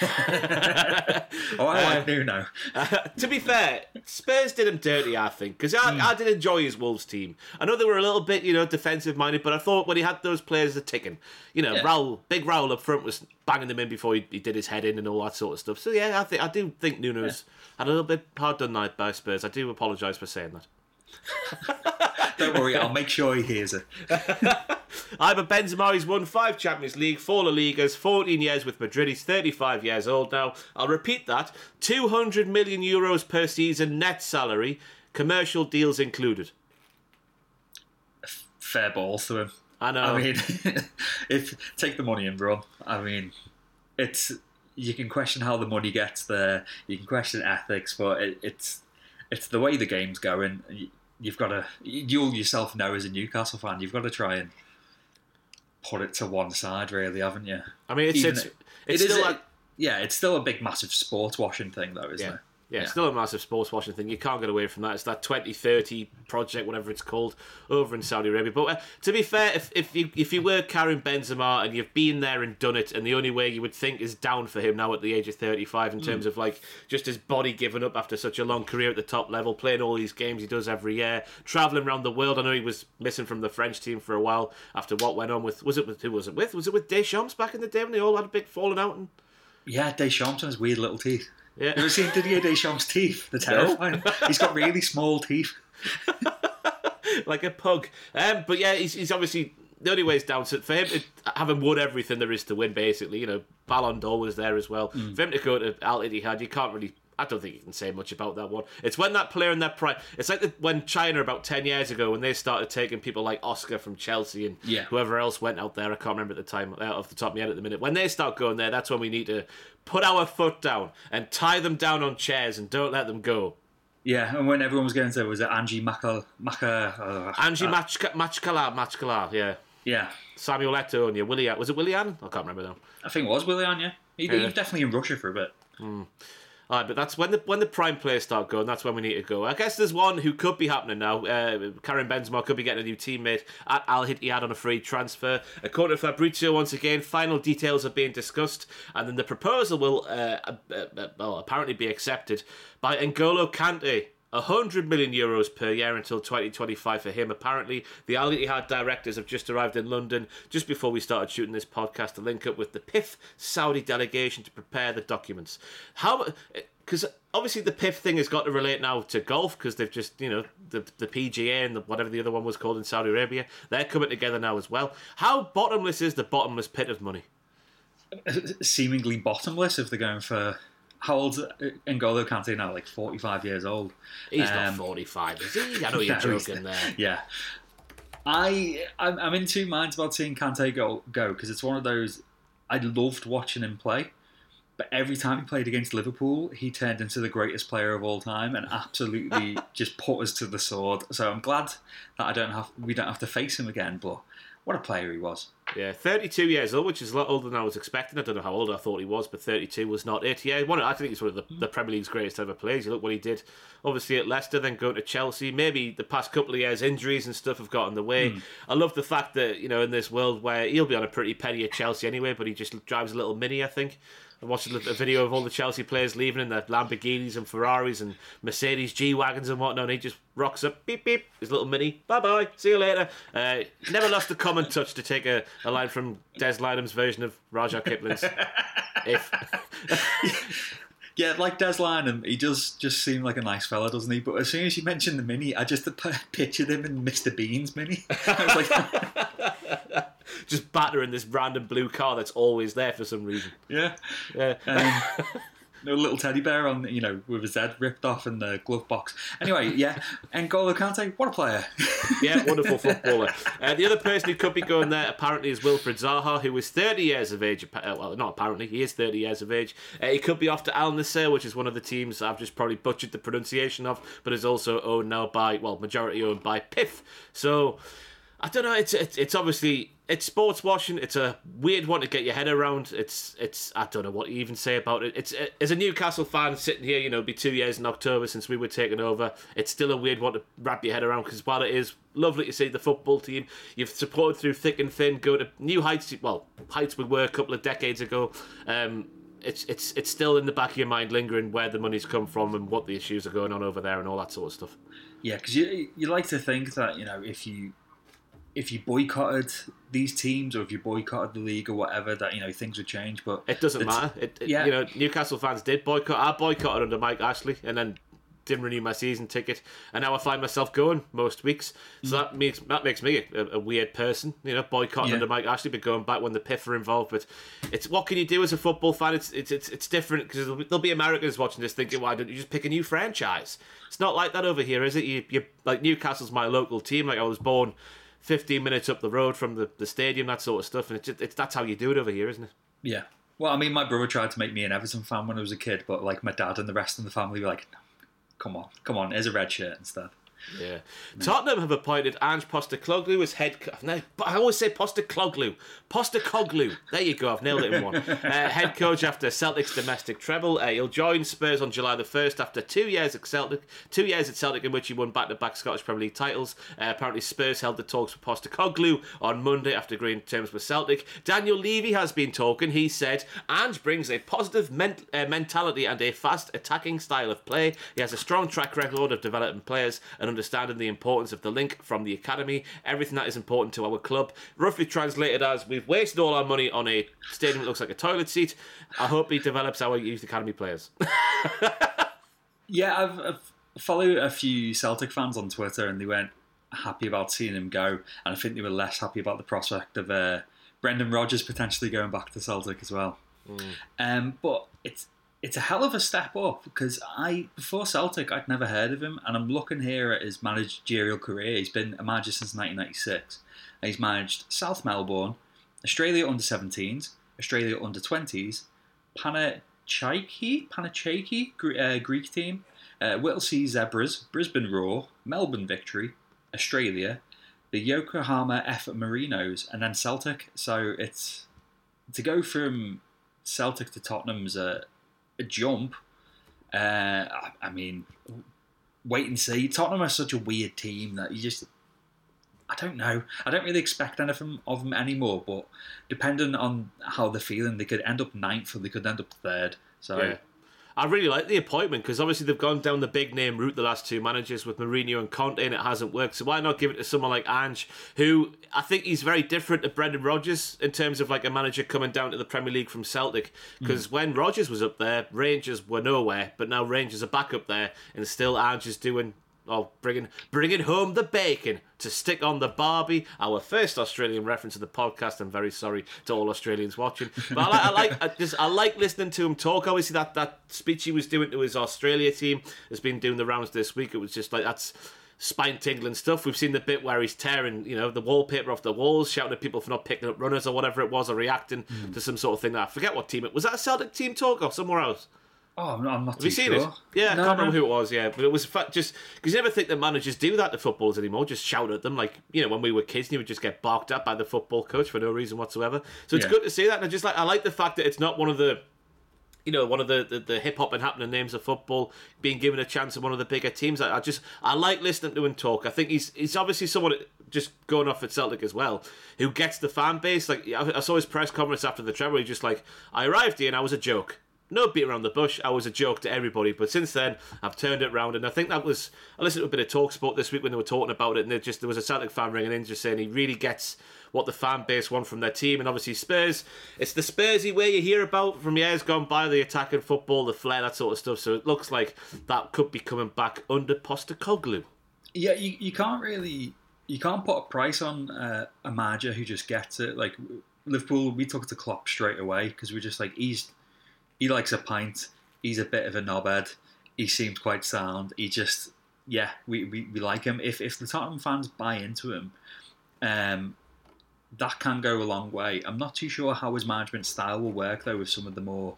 I like uh, Nuno. uh, to be fair, Spurs did him dirty, I think, because I, mm. I did enjoy his Wolves team. I know they were a little bit, you know, defensive-minded, but I thought when he had those players a ticking, you know, yeah. Raul, big Raul up front was banging them in before he, he did his head in and all that sort of stuff. So yeah, I think I do think Nuno's yeah. had a little bit hard done night by Spurs. I do apologise for saying that. Don't worry, I'll make sure he hears it. Ivan Benzema has won five Champions League, four La Ligas, fourteen years with Madrid. He's thirty-five years old now. I'll repeat that: two hundred million euros per season net salary, commercial deals included. Fair balls to him. I know. I mean, if take the money and run. I mean, it's. You can question how the money gets there. You can question ethics, but it, it's it's the way the game's going. You've got to, you'll yourself know as a Newcastle fan, you've got to try and put it to one side, really, haven't you? I mean, it's it's, it, it's it still like, yeah, it's still a big, massive sports washing thing, though, isn't yeah. it? Yeah, yeah, it's still a massive sports washing thing. You can't get away from that. It's that twenty thirty project, whatever it's called, over in Saudi Arabia. But uh, to be fair, if if you if you were Karim Benzema and you've been there and done it, and the only way you would think is down for him now at the age of thirty-five in mm. terms of like just his body giving up after such a long career at the top level, playing all these games he does every year, travelling around the world. I know he was missing from the French team for a while after what went on with was it with who was it with was it with Deschamps back in the day when they all had a big falling out and yeah, Deschamps and his weird little teeth. Yeah. Have you ever seen Didier Deschamps' teeth? They're terrifying. No. He's got really small teeth. Like a pug. Um, but yeah, he's, he's obviously... The only way is down. So for him to having won everything there is to win, basically. You know, Ballon d'Or was there as well. Mm. For him to go to Al Ittihad, you can't really... I don't think you can say much about that one. It's when that player in their prime... It's like the, when China, about ten years ago, when they started taking people like Oscar from Chelsea and yeah. whoever else went out there. I can't remember at the time, uh, off the top of my head at the minute. When they start going there, that's when we need to put our foot down and tie them down on chairs and don't let them go. Yeah, and when everyone was going to, was it Angie Maka... Maka uh, Angie uh, Machka, Machkala, Machkala, yeah. Yeah. Samuel Eto'o and yeah, Willian. Was it Willian? I can't remember now. I think it was Willian, yeah. He, yeah. he was definitely in Russia for a bit. Mm. Right, but that's when the when the prime players start going, that's when we need to go. I guess there's one who could be happening now. Uh, Karim Benzema could be getting a new teammate at Al Ittihad on a free transfer. According to Fabrizio, once again, final details are being discussed, and then the proposal will uh, uh, uh, well, apparently be accepted by N'Golo Kante one hundred million euros per year until twenty twenty-five for him. Apparently, the Al Ittihad directors have just arrived in London just before we started shooting this podcast to link up with the P I F Saudi delegation to prepare the documents. How... Because obviously the P I F thing has got to relate now to golf, because they've just, you know, the the P G A and the, whatever the other one was called in Saudi Arabia, they're coming together now as well. How bottomless is the bottomless pit of money? Seemingly bottomless if they're going for... How old N'Golo Kante now? Like forty-five years old. He's um, not forty-five, is he? I know you're joking there. Yeah. I, I'm, I'm in two minds about seeing Kante go, go, because it's one of those... I loved watching him play. But every time he played against Liverpool, he turned into the greatest player of all time and absolutely just put us to the sword. So I'm glad that I don't have we don't have to face him again. But what a player he was! Yeah, thirty-two years old, which is a lot older than I was expecting. I don't know how old I thought he was, but thirty-two was not it. Yeah, one of, I think he's one of the, the Premier League's greatest ever players. You look what he did, obviously at Leicester, then going to Chelsea. Maybe the past couple of years, injuries and stuff have got in the way. Mm. I love the fact that, you know, in this world where he'll be on a pretty penny at Chelsea anyway, but he just drives a little Mini, I think. I watched a video of all the Chelsea players leaving in their Lamborghinis and Ferraris and Mercedes G-Wagons and whatnot, and he just rocks up, beep, beep, his little Mini, bye-bye, see you later. Uh, never lost the common touch, to take a, a line from Des Lynam's version of Rudyard Kipling's If. Yeah, like Des Lynam, he does just seem like a nice fella, doesn't he? But as soon as you mentioned the Mini, I just pictured him in Mister Bean's Mini. I was like... Just battering this random blue car that's always there for some reason. Yeah, yeah. Um, no little teddy bear on, you know, with his head ripped off in the glove box. Anyway, yeah, N'Golo Kante, what a player! Yeah, wonderful footballer. Uh, the other person who could be going there apparently is Wilfried Zaha, who is thirty years of age. Uh, well, not apparently, he is thirty years of age. Uh, he could be off to Al Nassr, which is one of the teams I've just probably butchered the pronunciation of, but is also owned now by, well, majority owned by P I F. So, I don't know. It's it's, it's obviously. It's sports washing. It's a weird one to get your head around. It's it's. I don't know what to even say about it. It's it, as a Newcastle fan sitting here, you know, it'd be two years in October since we were taken over. It's still a weird one to wrap your head around, because while it is lovely to see the football team you've supported through thick and thin go to new heights, well, heights we were a couple of decades ago. Um, it's it's it's still in the back of your mind lingering where the money's come from and what the issues are going on over there and all that sort of stuff. Yeah, because you you like to think that, you know, if you. if you boycotted these teams or if you boycotted the league or wtever, that, you know, things would change. But it doesn't matter. It, it, yeah. You know, Newcastle fans did boycott. I boycotted under Mike Ashley and then didn't renew my season ticket, and now I find myself going most weeks. So mm. that makes that makes me a, a weird person, you know, boycotting yeah. under Mike Ashley, but going back when the P I F are involved. But it's what can you do as a football fan? It's it's it's, it's different, because there'll, there'll be Americans watching this thinking, why don't you just pick a new franchise? It's not like that over here, is it? You, you like Newcastle's my local team. Like I was born fifteen minutes up the road from the, the stadium, that sort of stuff. And it's, just, it's that's how you do it over here, isn't it? Yeah. Well, I mean, my brother tried to make me an Everton fan when I was a kid, but like my dad and the rest of the family were like, no, come on, come on, here's a red shirt instead. Yeah. Mm. Tottenham have appointed Ange Postecoglou as head coach. No, I always say Postecoglou. Postecoglou. There you go, I've nailed it in one. Uh, head coach after Celtic's domestic treble. Uh, he'll join Spurs on July the first after two years at Celtic, two years at Celtic in which he won back-to-back Scottish Premier League titles. Uh, apparently Spurs held the talks with Postecoglou on Monday after agreeing terms with Celtic. Daniel Levy has been talking. He said, Ange brings a positive men- uh, mentality and a fast attacking style of play. He has a strong track record of developing players and understanding the importance of the link from the academy, everything that is important to our club. Roughly translated as, we've wasted all our money on a stadium that looks like a toilet seat. I hope he develops our youth academy players. Yeah, I've, I've followed a few Celtic fans on Twitter and they weren't happy about seeing him go, and I think they were less happy about the prospect of uh, Brendan Rodgers potentially going back to Celtic as well. Mm. Um, but it's It's a hell of a step up, because I before Celtic, I'd never heard of him, and I'm looking here at his managerial career. He's been a manager since nineteen ninety-six, and he's managed South Melbourne, Australia under seventeens, Australia under twenties, Panachaiki, Panachaiki uh, Greek team, uh, Whittlesea Zebras, Brisbane Roar, Melbourne Victory, Australia, the Yokohama F Marinos, and then Celtic. So it's to go from Celtic to Tottenham's a... Uh, A jump. Uh, I mean, wait and see. Tottenham are such a weird team that you just, I don't know. I don't really expect anything of them anymore, but depending on how they're feeling, they could end up ninth or they could end up third. So. Yeah. I really like the appointment because obviously they've gone down the big name route the last two managers with Mourinho and Conte, and it hasn't worked. So why not give it to someone like Ange, who I think he's very different to Brendan Rodgers in terms of like a manager coming down to the Premier League from Celtic. Because mm. when Rodgers was up there, Rangers were nowhere, but now Rangers are back up there, and still Ange is doing. Oh, bringing bringing home the bacon to stick on the barbie. Our first Australian reference of the podcast. I'm very sorry to all Australians watching, but I like I like I just I like listening to him talk. Obviously, that that speech he was doing to his Australia team has been doing the rounds this week. It was just like that's spine-tingling stuff. We've seen the bit where he's tearing, you know, the wallpaper off the walls, shouting at people for not picking up runners or whatever it was, or reacting mm. to some sort of thing. That I forget what team it was. That a Celtic team talk or somewhere else? Oh, I'm not, I'm not Have too sure. Have you seen sure. it? Yeah, no, I can't no. remember who it was, yeah. But it was fa- just... Because you never think that managers do that to footballers anymore, just shout at them. Like, you know, when we were kids, and you would just get barked at by the football coach for no reason whatsoever. So it's yeah. good to see that. And I just like... I like the fact that it's not one of the... You know, one of the, the, the hip-hop and happening names of football being given a chance in one of the bigger teams. I, I just... I like listening to him talk. I think he's he's obviously someone... Just going off at Celtic as well, who gets the fan base. Like, I, I saw his press conference after the treble. He's just like, I arrived here and I was a joke. No beat around the bush. I was a joke to everybody. But since then, I've turned it round. And I think that was... I listened to a bit of TalkSport this week when they were talking about it. And just, there was a Celtic fan ringing in just saying he really gets what the fan base want from their team. And obviously Spurs, it's the Spursy way you hear about from years gone by. The attacking football, the flair, that sort of stuff. So it looks like that could be coming back under Postecoglou. Yeah, you, you can't really... You can't put a price on uh, a manager who just gets it. Like Liverpool, we took to Klopp straight away because we're just like, he's... He likes a pint. He's a bit of a knobhead. He seems quite sound. He just, yeah, we, we, we like him. If if the Tottenham fans buy into him, um, that can go a long way. I'm not too sure how his management style will work though with some of the more,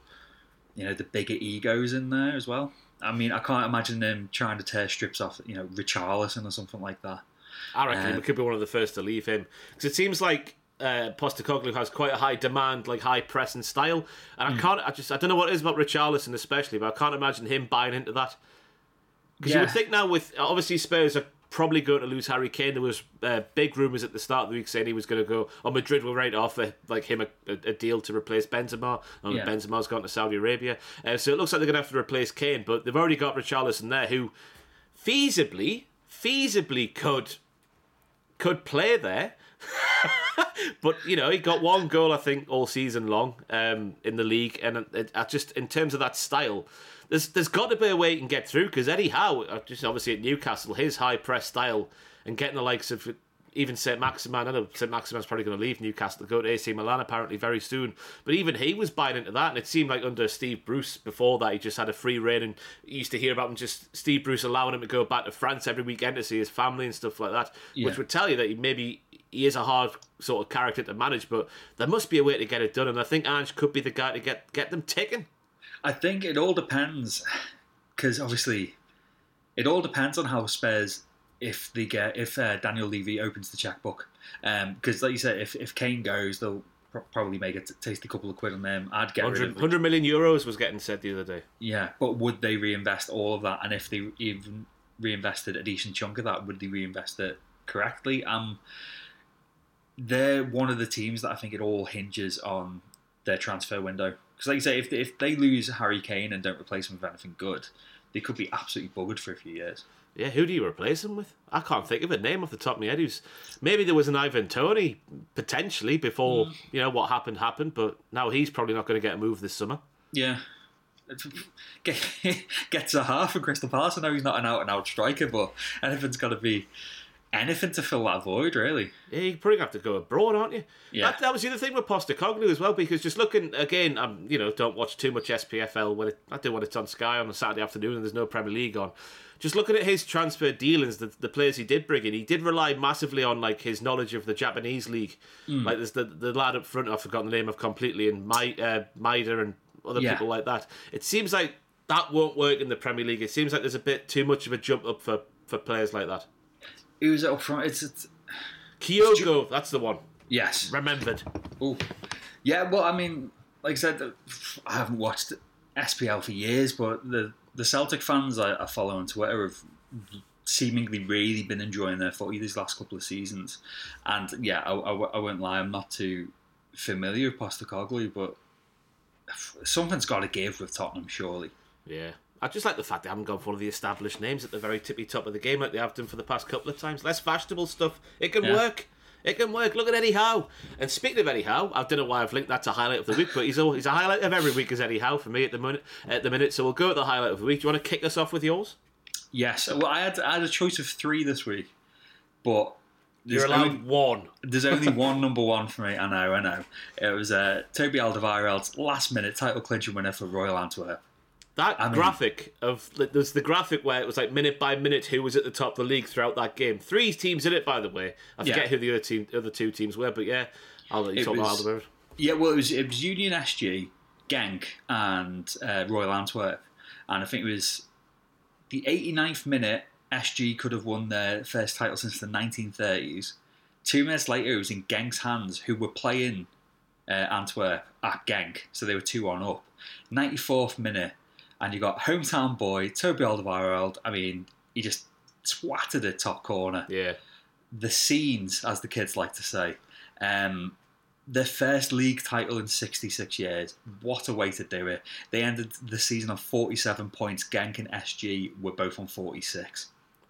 you know, the bigger egos in there as well. I mean, I can't imagine them trying to tear strips off, you know, Richarlison or something like that. I reckon um, we could be one of the first to leave him because it seems like. Uh, Postecoglou has quite a high demand, like high pressing style, and mm. I can't. I just I don't know what it is about Richarlison, especially, but I can't imagine him buying into that. Because yeah. you would think now, with obviously Spurs are probably going to lose Harry Kane. There was uh, big rumours at the start of the week saying he was going to go. Or Madrid were right off a, like him a, a deal to replace Benzema, and yeah. Benzema's gone to Saudi Arabia, uh, so it looks like they're going to have to replace Kane. But they've already got Richarlison there, who feasibly, feasibly could could play there. But you know, he got one goal I think all season long um, in the league, and it, it, just in terms of that style, there's there's got to be a way he can get through. Because Eddie Howe, just obviously at Newcastle, his high press style and getting the likes of even Saint Maximin. I know Saint Maximin's probably going to leave Newcastle to go to A C Milan apparently very soon, but even he was buying into that, and it seemed like under Steve Bruce before that he just had a free rein, and you used to hear about him just Steve Bruce allowing him to go back to France every weekend to see his family and stuff like that, yeah. which would tell you that he maybe. He is a hard sort of character to manage, but there must be a way to get it done, and I think Ange could be the guy to get, get them ticking. I think it all depends, because obviously it all depends on how Spurs, if they get if uh, Daniel Levy opens the checkbook, because um, like you said, if, if Kane goes, they'll pr- probably make a t- tasty couple of quid on them. I'd get rid of one hundred million euros was getting said the other day. Yeah, but would they reinvest all of that? And if they even reinvested a decent chunk of that, would they reinvest it correctly? Um. They're one of the teams that I think it all hinges on their transfer window. Because like you say, if they, if they lose Harry Kane and don't replace him with anything good, they could be absolutely buggered for a few years. Yeah, who do you replace him with? I can't think of a name off the top of my head. Who's, maybe there was an Ivan Toney, potentially, before mm. you know what happened happened, but now he's probably not going to get a move this summer. Yeah. Gets a half for Crystal Palace. I know he's not an out-and-out striker, but anything's got to be... Anything to fill that void, really. Yeah, you're probably going to have to go abroad, aren't you? Yeah. That, that was the other thing with Postecoglou as well, because just looking, again, I'm, you know, don't watch too much S P F L. When it, I do when it's on Sky on a Saturday afternoon and there's no Premier League on. Just looking at his transfer dealings, the, the players he did bring in, he did rely massively on like his knowledge of the Japanese league. Mm. Like there's the, the lad up front, I've forgotten the name of completely, and My, uh, Maida and other yeah. people like that. It seems like that won't work in the Premier League. It seems like there's a bit too much of a jump up for, for players like that. Who's up front? It's, it's Kyogo. Ju- that's the one. Yes, remembered. Oh, yeah. Well, I mean, like I said, I haven't watched S P L for years, but the, the Celtic fans I, I follow on Twitter have seemingly really been enjoying their footy these last couple of seasons. And yeah, I, I, I won't lie, I'm not too familiar with Postecoglou, but something's got to give with Tottenham, surely. Yeah. I just like the fact they haven't gone for one of the established names at the very tippy top of the game like they have done for the past couple of times. Less fashionable stuff. It can yeah. work. It can work. Look at Eddie Howe. And speaking of Eddie Howe, I don't know why I've linked that to highlight of the week, but he's all, he's a highlight of every week is Eddie Howe for me at the minute. At the minute, so we'll go at the highlight of the week. Do you want to kick us off with yours? Yes. Well, I had I had a choice of three this week, but you're allowed only, one. There's only one number one for me. I know. I know. It was uh, Toby Alderweireld's last minute title clinching winner for Royal Antwerp. That I mean, graphic of there's the graphic where it was like minute by minute who was at the top of the league throughout that game. Three teams in it, by the way. I forget yeah. who the other team, other two teams were, but yeah, I'll let you talk about Alderweireld. Yeah, well, it was it was Union S G, Genk, and uh, Royal Antwerp, and I think it was the eighty-ninth minute. S G could have won their first title since the nineteen thirties. Two minutes later, it was in Genk's hands, who were playing uh, Antwerp at Genk, so they were two one up. ninety-fourth minute. And you got hometown boy, Toby Alderweireld. I mean, he just twatted it top corner. Yeah. The scenes, as the kids like to say. Um, their first league title in sixty-six years. What a way to do it. They ended the season on forty-seven points. Genk and S G were both on forty-six.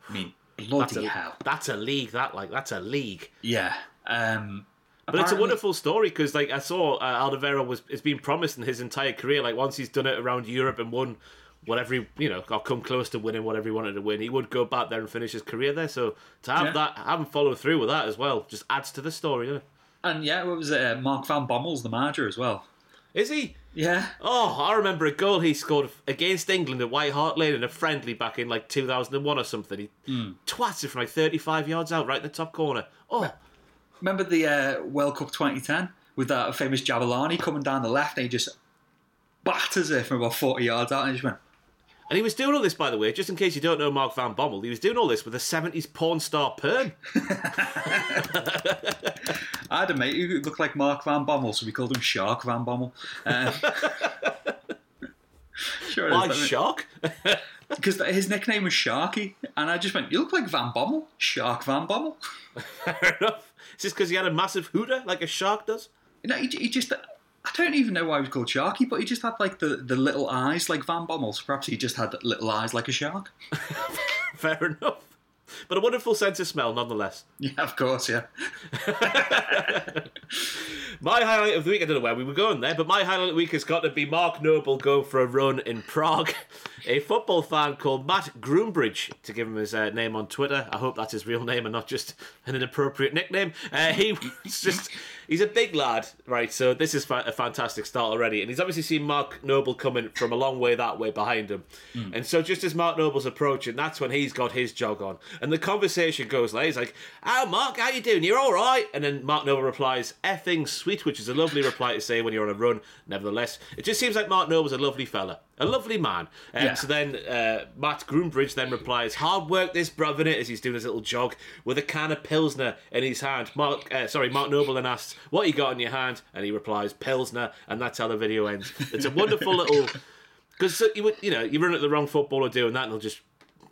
I mean, bloody that's a, hell. That's a league, that, like, that's a league. Yeah. Um... But apparently, it's a wonderful story because, like, I saw uh, Alderweireld was has been promised in his entire career. Like, once he's done it around Europe and won whatever he, you know, or come close to winning whatever he wanted to win, he would go back there and finish his career there. So to have yeah. that, have him follow through with that as well, just adds to the story, doesn't it? And yeah, what was it? Uh, Mark van Bommel's the manager as well. Is he? Yeah. Oh, I remember a goal he scored against England at White Hart Lane in a friendly back in like two thousand one or something. He mm. twats it from like thirty-five yards out, right in the top corner. Oh. Yeah. Remember the uh, World Cup twenty ten with that famous Jabalani coming down the left and he just batters it from about forty yards out and he just went... And he was doing all this, by the way, just in case you don't know Mark van Bommel, he was doing all this with a seventies porn star perm. I had a mate who looked like Mark van Bommel, so we called him Shark van Bommel. Um, sure Why is, Shark? Because his nickname was Sharky, and I just went, you look like Van Bommel, Shark van Bommel. Fair enough. Is this because he had a massive hooter like a shark does? No, he, he just... I don't even know why he was called Sharky, but he just had, like, the, the little eyes like Van Bommel, so perhaps he just had little eyes like a shark. Fair enough. But a wonderful sense of smell, nonetheless. Yeah, of course, yeah. My highlight of the week, I don't know where we were going there, but my highlight of the week has got to be Mark Noble going for a run in Prague. A football fan called Matt Groombridge, to give him his uh, name on Twitter. I hope that's his real name and not just an inappropriate nickname. Uh, he was just... He's a big lad, right, so this is fa- a fantastic start already. And he's obviously seen Mark Noble coming from a long way that way behind him. Mm. And so just as Mark Noble's approaching, that's when he's got his jog on. And the conversation goes like, he's like, oh, Mark, how you doing? You're all right? And then Mark Noble replies, effing sweet, which is a lovely reply to say when you're on a run. Nevertheless, it just seems like Mark Noble's a lovely fella. A lovely man. Um, yeah. So then uh, Matt Groombridge then replies, hard work this, bruv, innit, as he's doing his little jog with a can of Pilsner in his hand. Mark, uh, sorry, Mark Noble then asks, what you got in your hand? And he replies, Pilsner, and that's how the video ends. It's a wonderful little... Because, you would, you know, you run at the wrong footballer doing that and they'll just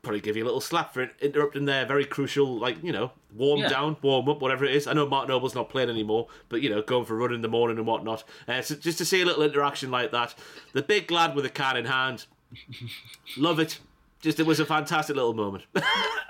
probably give you a little slap for interrupting their very crucial, like, you know, warm yeah. down, warm up, whatever it is. I know Mark Noble's not playing anymore, but, you know, going for a run in the morning and whatnot. Uh, so just to see a little interaction like that. The big lad with a can in hand. Love it. Just, it was a fantastic little moment.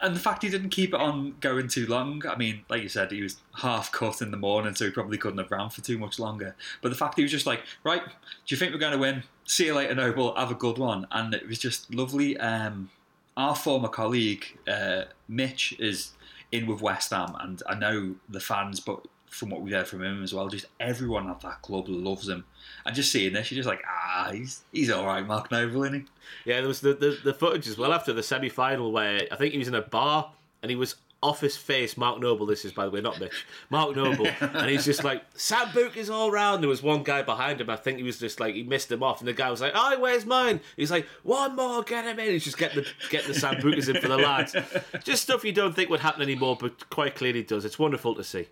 And the fact he didn't keep it on going too long. I mean, like you said, he was half cut in the morning, so he probably couldn't have ran for too much longer. But the fact he was just like, right, do you think we're going to win? See you later, Noble. Have a good one. And it was just lovely. Um... Our former colleague, uh, Mitch, is in with West Ham, and I know the fans, but from what we heard from him as well, just everyone at that club loves him. And just seeing this, you're just like, ah, he's he's all right, Mark Noble, isn't he? Yeah, there was the, the, the footage as well after the semi-final where I think he was in a bar and he was off his face, Mark Noble, this is, by the way, not Mitch, Mark Noble, and he's just like, Sambuca is all round. There was one guy behind him, I think he was just like, he missed him off, and the guy was like, oh, where's mine? He's like, one more, get him in. He's just getting the, getting the Sambucas in for the lads. Just stuff you don't think would happen anymore, but quite clearly does. It's wonderful to see.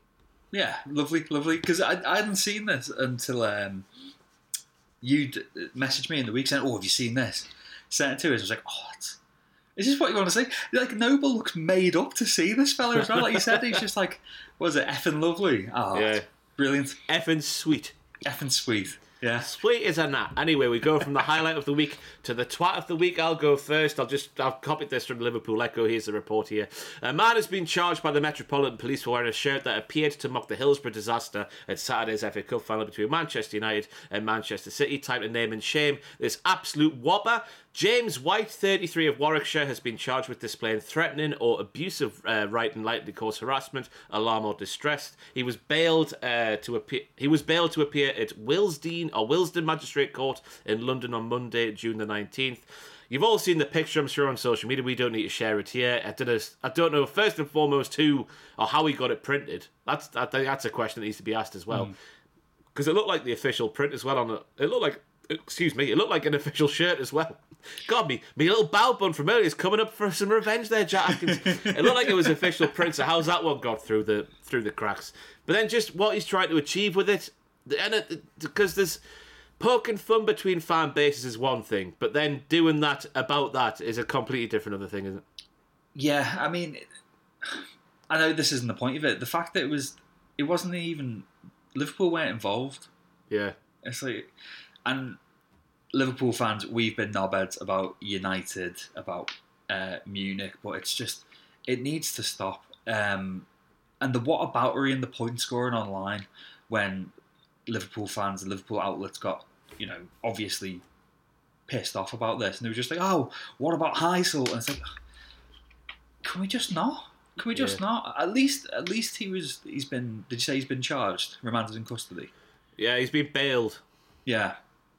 Yeah, lovely, lovely, because I, I hadn't seen this until um, you'd messaged me in the week saying, oh, have you seen this? Sent it to us, I was like, oh, it's... Is this what you want to see? Like, Noble looks made up to see this fella as well. Like you said, he's just like, what is it, effing lovely? Oh, yeah. Brilliant. Effing sweet. Effing sweet. Yeah. Sweet as a gnat. Anyway, we go from the highlight of the week to the twat of the week. I'll go first. I'll just, I've copied this from Liverpool Echo. Here's the report here. A man has been charged by the Metropolitan Police for wearing a shirt that appeared to mock the Hillsborough disaster at Saturday's F A Cup final between Manchester United and Manchester City. Time to name and shame this absolute whopper. James White, thirty-three, of Warwickshire, has been charged with displaying threatening or abusive uh, right and likely cause harassment, alarm or distress. He was bailed uh, to appear. He was bailed to appear at Willesden or Willesden Magistrate Court in London on Monday, June the nineteenth. You've all seen the picture, I'm sure, on social media. We don't need to share it here. I, did a, I don't know, first and foremost, who or how he got it printed. That's I think that's a question that needs to be asked as well, because mm. it looked like the official print as well. On it, it looked like, excuse me, it looked like an official shirt as well. God, me, me little bow bun from earlier is coming up for some revenge there, Jack Atkins. It looked like it was official print. So how's that one got through the through the cracks? But then just what he's trying to achieve with it, and because there's. Poking fun between fan bases is one thing, but then doing that about that is a completely different other thing, isn't it? Yeah, I mean, I know this isn't the point of it. The fact that it was, it wasn't even, Liverpool weren't involved. Yeah. It's like, and Liverpool fans, we've been knobheads about United, about uh, Munich, but it's just, it needs to stop. Um, and the whataboutery and the point scoring online when Liverpool fans and Liverpool outlets got, you know, obviously pissed off about this, and they were just like, "Oh, what about Heysel?" And it's like, can we just not? Can we just yeah. not? At least, at least he was. He's been. Did you say he's been charged, remanded in custody? Yeah, he's been bailed. Yeah.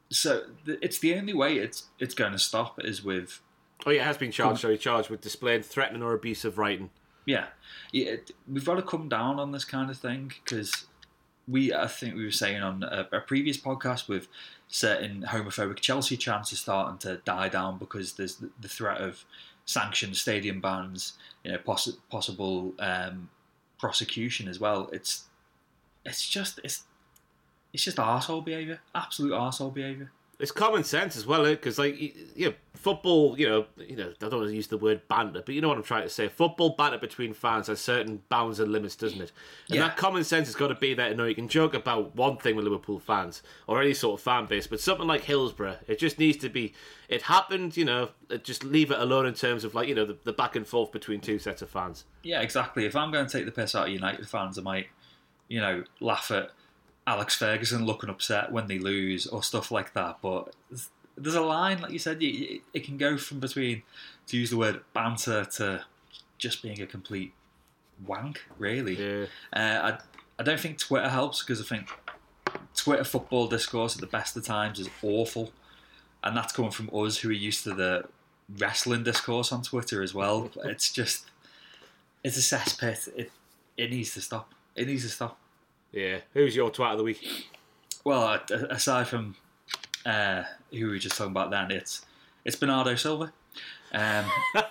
So th- it's the only way it's it's going to stop is with. Oh yeah, it has been charged. Sorry, charged with displaying threatening or abusive writing. Yeah, yeah it, we've got to come down on this kind of thing because. We, I think we were saying on a, a previous podcast with certain homophobic Chelsea chants are starting to die down because there's the, the threat of sanctions, stadium bans, you know, poss- possible um, prosecution as well. It's it's just it's it's just arsehole behaviour, absolute arsehole behaviour. It's common sense as well, because like you know, football, you know, you know, I don't want to use the word banter, but you know what I'm trying to say. Football banter between fans has certain bounds and limits, doesn't it? And yeah. that common sense has got to be there. To know you can joke about one thing with Liverpool fans or any sort of fan base, but something like Hillsborough, it just needs to be. It happened, you know. Just leave it alone in terms of like you know the, the back and forth between two sets of fans. Yeah, exactly. If I'm going to take the piss out of United fans, I might, you know, laugh at Alex Ferguson looking upset when they lose or stuff like that, but there's a line, like you said, it can go from between, to use the word banter, to just being a complete wank, really. Yeah. Uh, I, I don't think Twitter helps, because I think Twitter football discourse at the best of times is awful, and that's coming from us who are used to the wrestling discourse on Twitter as well. It's just, it's a cesspit. It, it needs to stop. It needs to stop. Yeah, who's your twat of the week? Well, aside from uh, who we were just talking about then, it's it's Bernardo Silva. Um,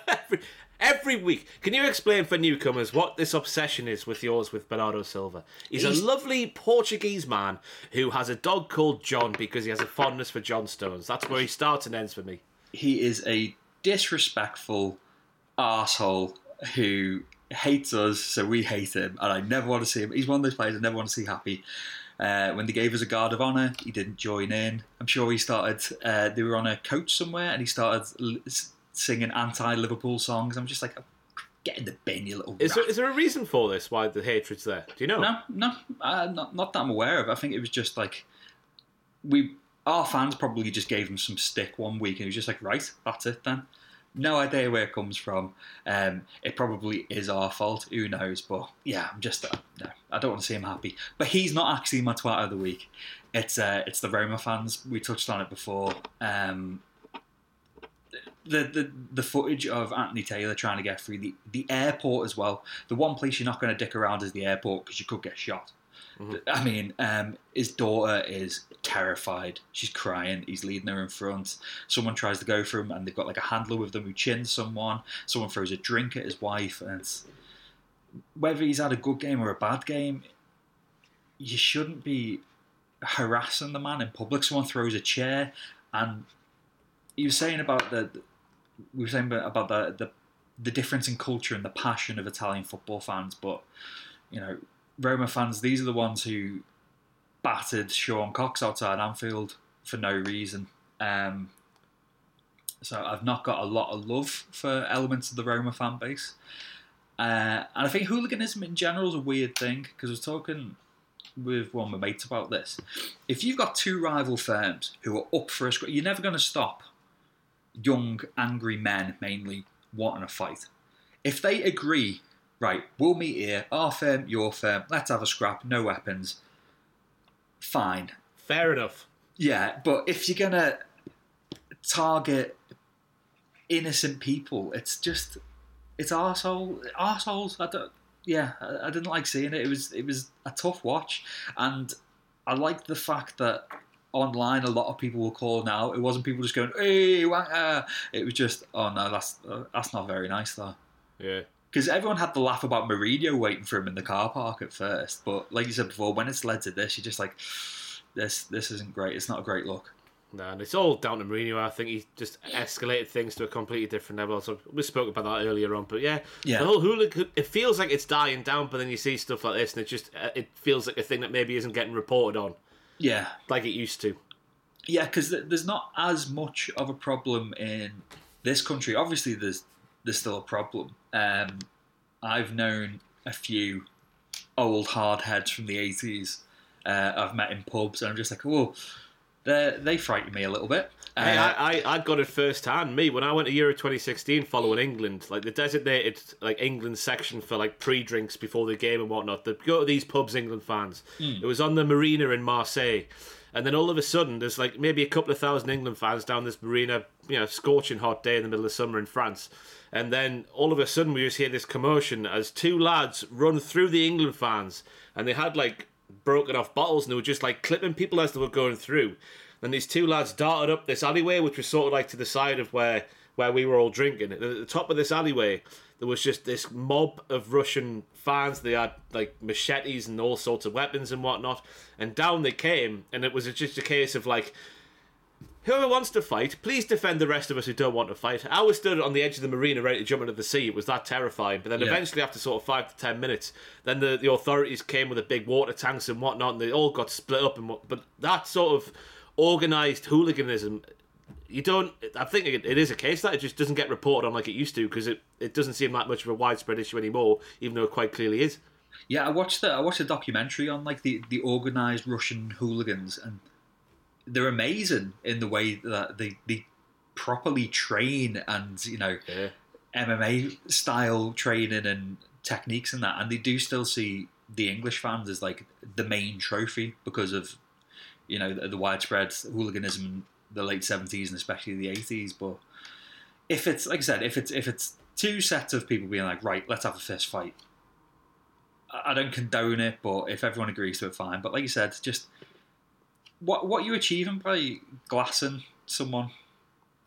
every, every week. Can you explain for newcomers what this obsession is with yours with Bernardo Silva? He's, he's a lovely Portuguese man who has a dog called John because he has a fondness for John Stones. That's where he starts and ends for me. He is a disrespectful arsehole who hates us, so we hate him, and I never want to see him. He's one of those players I never want to see happy. Uh, when they gave us a guard of honour, he didn't join in. I'm sure he started, uh, they were on a coach somewhere, and he started l- singing anti-Liverpool songs. I'm just like, get in the bin, you little is there, is there a reason for this, why the hatred's there? Do you know? No, no, uh, not, not that I'm aware of. I think it was just like, we, our fans probably just gave him some stick one week, and he was just like, right, that's it then. No idea where it comes from. Um, it probably is our fault. Who knows? But yeah, I'm just uh, no. I don't want to see him happy. But he's not actually my twat of the week. It's uh, it's the Roma fans. We touched on it before. Um, the the the footage of Anthony Taylor trying to get through the, the airport as well. The one place you're not going to dick around is the airport because you could get shot. Mm-hmm. I mean, um, his daughter is terrified. She's crying. He's leading her in front. Someone tries to go for him, and they've got like a handler with them who chins someone. Someone throws a drink at his wife. And it's, whether he's had a good game or a bad game, you shouldn't be harassing the man in public. Someone throws a chair, and you were saying about the we were saying about the the, the difference in culture and the passion of Italian football fans, but you know. Roma fans, these are the ones who battered Sean Cox outside Anfield for no reason. Um, so I've not got a lot of love for elements of the Roma fan base. Uh, and I think hooliganism in general is a weird thing, because I was talking with one of my mates about this. If you've got two rival firms who are up for a scrap, you're never going to stop young, angry men mainly wanting a fight. If they agree, right, we'll meet here, our firm, your firm, let's have a scrap, no weapons, fine. Fair enough. Yeah, but if you're going to target innocent people, it's just, it's arsehole, arseholes, I don't, yeah, I, I didn't like seeing it. It was, it was a tough watch, and I liked the fact that online a lot of people will call now. It wasn't people just going, hey, wanker. It was just, oh no, that's, uh, that's not very nice though. Yeah. Because everyone had the laugh about Mourinho waiting for him in the car park at first, but like you said before, when it's led to this, you're just like, this this isn't great. It's not a great look. No, and it's all down to Mourinho. I think he just escalated things to a completely different level. So we spoke about that earlier on, but yeah, yeah. The whole hooligan, it feels like it's dying down, but then you see stuff like this, and it just it feels like a thing that maybe isn't getting reported on. Yeah, like it used to. Yeah, because there's not as much of a problem in this country. Obviously, there's there's still a problem. Um, I've known a few old hard heads from the eighties. Uh, I've met in pubs, and I'm just like, oh, they frighten me a little bit. Uh, hey, I, I I got it first hand. Me, when I went to Euro twenty sixteen following England, like the designated like England section for like pre-drinks before the game and whatnot, they go to these pubs, England fans. Mm. It was on the marina in Marseille. And then all of a sudden, there's like maybe a couple of thousand England fans down this marina, you know, scorching hot day in the middle of summer in France. And then all of a sudden, we just hear this commotion as two lads run through the England fans, and they had like broken off bottles, and they were just like clipping people as they were going through. And these two lads darted up this alleyway, which was sort of like to the side of where where we were all drinking. And at the top of this alleyway, there was just this mob of Russian fans. They had like machetes and all sorts of weapons and whatnot. And down they came, and it was just a case of like, whoever wants to fight, please defend the rest of us who don't want to fight. I was stood on the edge of the marina ready to jump into the sea. It was that terrifying. But then yeah. Eventually, after sort of five to ten minutes, then the, the authorities came with the big water tanks and whatnot, and they all got split up. And what, but that sort of organised hooliganism, you don't... I think it, it is a case that it just doesn't get reported on like it used to, because it, it doesn't seem that much of a widespread issue anymore, even though it quite clearly is. Yeah, I watched the I watched a documentary on like the, the organised Russian hooligans, and they're amazing in the way that they, they properly train and, you know, yeah. M M A-style training and techniques and that. And they do still see the English fans as, like, the main trophy because of, you know, the, the widespread hooliganism in the late seventies and especially the eighties. But if it's, like I said, if it's, if it's two sets of people being like, right, let's have a fist fight, I, I don't condone it, but if everyone agrees to it, fine. But like you said, just... What what are you achieving by glassing someone?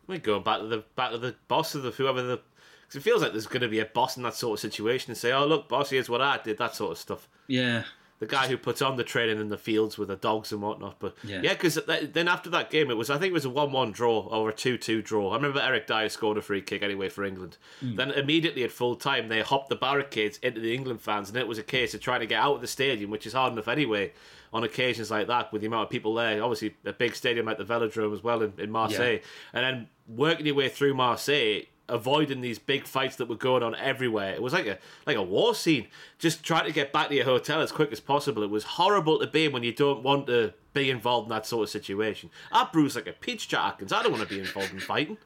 We're going back to the back to the boss of the whoever the, because it feels like there's going to be a boss in that sort of situation and say, oh look, boss, here's what I did, that sort of stuff. Yeah, the guy who puts on the training in the fields with the dogs and whatnot. But yeah, because yeah, then after that game, it was I think it was a one-one draw or a two-two draw. I remember Eric Dyer scored a free kick anyway for England. Mm. Then immediately at full time, they hopped the barricades into the England fans, and it was a case of trying to get out of the stadium, which is hard enough anyway. On occasions like that, with the amount of people there, obviously a big stadium at the Velodrome as well in, in Marseille, yeah. And then working your way through Marseille, avoiding these big fights that were going on everywhere. It was like a like a war scene. Just trying to get back to your hotel as quick as possible. It was horrible to be in when you don't want to be involved in that sort of situation. I bruise like a peach, Jack Atkins. I don't want to be involved in fighting.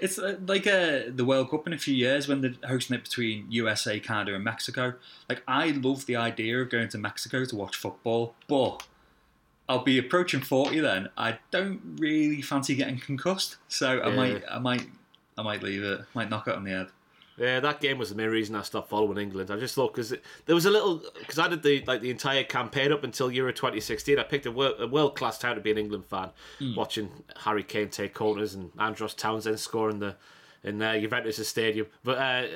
It's like uh, the World Cup in a few years when they're hosting it between U S A, Canada and Mexico. Like, I love the idea of going to Mexico to watch football, but I'll be approaching forty then. I don't really fancy getting concussed, so I yeah. might I might, I might leave it. Might knock it on the head. Yeah, that game was the main reason I stopped following England. I just thought, because there was a little... Because I did the like the entire campaign up until Euro twenty sixteen. I picked a, wor- a world-class time to be an England fan, mm. watching Harry Kane take corners and Andros Townsend scoring the, in uh, Juventus' stadium. But uh,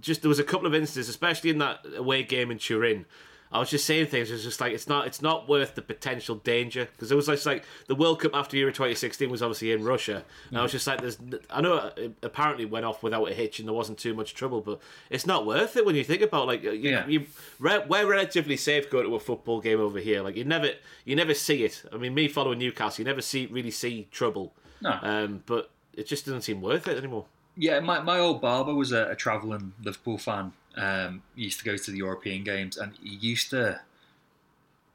just there was a couple of instances, especially in that away game in Turin. I was just saying things. It's just like it's not it's not worth the potential danger, because it was just like the World Cup after Euro twenty sixteen was obviously in Russia, and mm. I was just like, there's I know it apparently went off without a hitch and there wasn't too much trouble, but it's not worth it when you think about like you, yeah. you re- we're relatively safe going to a football game over here. Like you never you never see it. I mean, me following Newcastle, you never see really see trouble. No, um, but it just doesn't seem worth it anymore. Yeah, my, my old barber was a, a travelling Liverpool fan. Um, he used to go to the European games, and he used to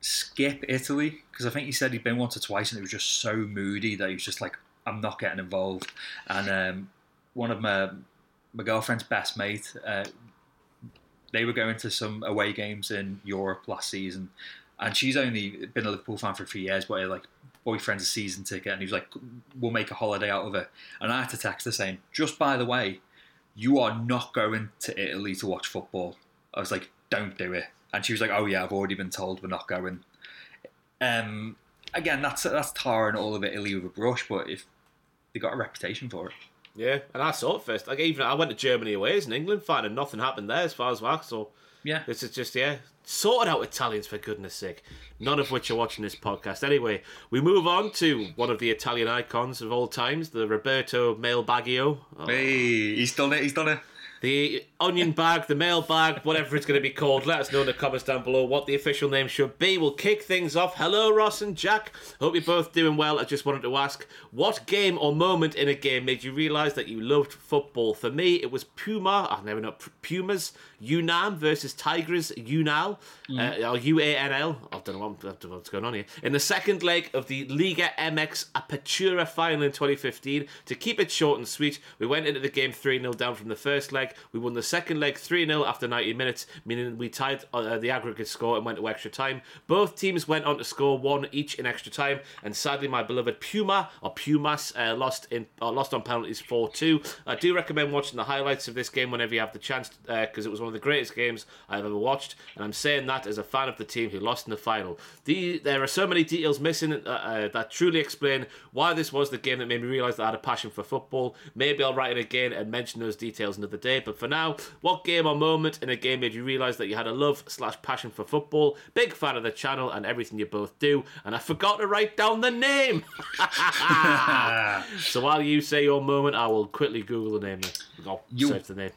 skip Italy because I think he said he'd been once or twice, and it was just so moody that he was just like, "I'm not getting involved." And um, one of my my girlfriend's best mate, uh, they were going to some away games in Europe last season, and she's only been a Liverpool fan for a few years, but her, like boyfriend's a season ticket, and he was like, "We'll make a holiday out of it." And I had to text her saying, "Just by the way, you are not going to Italy to watch football." I was like, "Don't do it." And she was like, "Oh yeah, I've already been told we're not going." Um, again, that's that's tarring all of Italy with a brush, but if they got a reputation for it. Yeah, and I saw it first. Like even I went to Germany away as an England fan, and nothing happened there as far as well. So yeah, this is just yeah, sorted out Italians for goodness sake. None of which are watching this podcast. Anyway, we move on to one of the Italian icons of all times, the Roberto Mailbaggio. Oh. Hey, he's done it. He's done it. The onion bag, the mail bag, whatever it's going to be called. Let us know in the comments down below what the official name should be. We'll kick things off. Hello, Ross and Jack. Hope you're both doing well. I just wanted to ask, what game or moment in a game made you realise that you loved football? For me, it was Puma. I've never known Pumas. UNAM versus Tigres. UNAL. Mm. Uh, or U A N L. I don't know what, I don't know what's going on here. In the second leg of the Liga M X Apertura final in twenty fifteen. To keep it short and sweet, we went into the game three nil down from the first leg. We won the second leg three nil after ninety minutes, meaning we tied uh, the aggregate score and went to extra time. Both teams went on to score one each in extra time, and sadly my beloved Puma or Pumas uh, lost in or lost on penalties four two. I do recommend watching the highlights of this game whenever you have the chance, because uh, it was one of the greatest games I've ever watched, and I'm saying that as a fan of the team who lost in the final. The, there are so many details missing uh, uh, that truly explain why this was the game that made me realise that I had a passion for football. Maybe I'll write it again and mention those details another day. But for now, what game or moment in a game made you realise that you had a love slash passion for football? Big fan of the channel and everything you both do. And I forgot to write down the name. So while you say your moment, I will quickly Google the name. I'll search the name.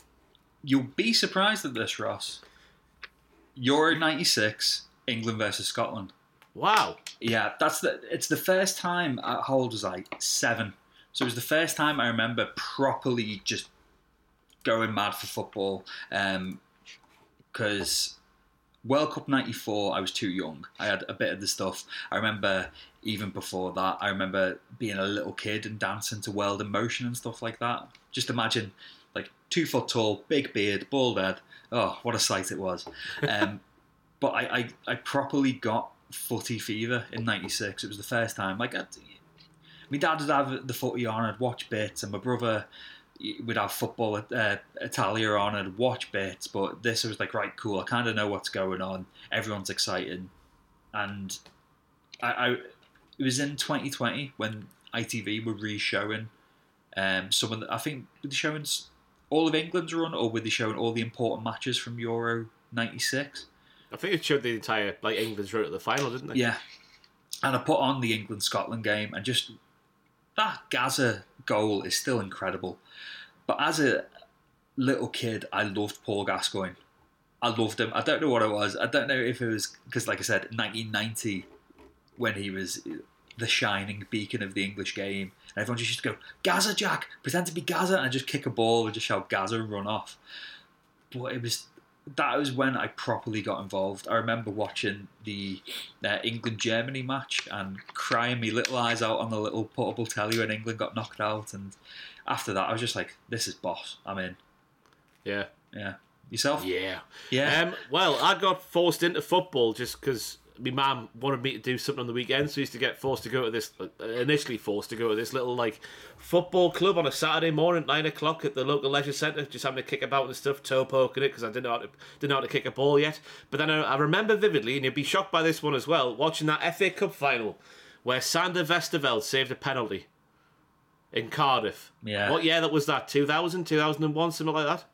You'll be surprised at this, Ross. Euro ninety-six, England versus Scotland. Wow. Yeah, that's the. It's the first time. How old was I? Seven. So it was the first time I remember properly just going mad for football, because um, World Cup ninety-four, I was too young. I had a bit of the stuff. I remember even before that, I remember being a little kid and dancing to World in Motion and stuff like that. Just imagine, like, two foot tall, big beard, bald head. Oh, what a sight it was. Um, but I, I, I properly got footy fever in ninety-six. It was the first time. Like, I'd, my dad would have the footy on, I'd watch bits, and my brother would have football at uh, Italia on and watch bits, but this was like, right, cool, I kind of know what's going on, everyone's excited. And I, I it was in twenty twenty when I T V were re-showing um, some of the, I think, were they showing all of England's run, or were they showing all the important matches from Euro ninety-six? I think it showed the entire, like, England's run at the final, didn't it? Yeah. And I put on the England-Scotland game, and just that Gaza goal is still incredible. But as a little kid, I loved Paul Gascoigne. I loved him. I don't know what it was. I don't know if it was because, like I said, nineteen ninety, when he was the shining beacon of the English game, and everyone just used to go, "Gaza, Jack! Pretend to be Gaza!" And I'd just kick a ball and just shout Gaza and run off. But it was that was when I properly got involved. I remember watching the uh, England-Germany match and crying me little eyes out on the little portable telly when England got knocked out. And after that, I was just like, this is boss. I'm in. Yeah. Yeah. Yourself? Yeah. Yeah. Um, well, I got forced into football just because my mum wanted me to do something on the weekend, so I used to get forced to go to this, initially forced to go to this little, like, football club on a Saturday morning at nine o'clock at the local leisure centre, just having to kick about and stuff, toe poking it, because I didn't know, how to, didn't know how to kick a ball yet. But then I, I remember vividly, and you'd be shocked by this one as well, watching that F A Cup final where Sander Vesterveld saved a penalty in Cardiff. Yeah. What year that was that? two thousand, two thousand one, something like that?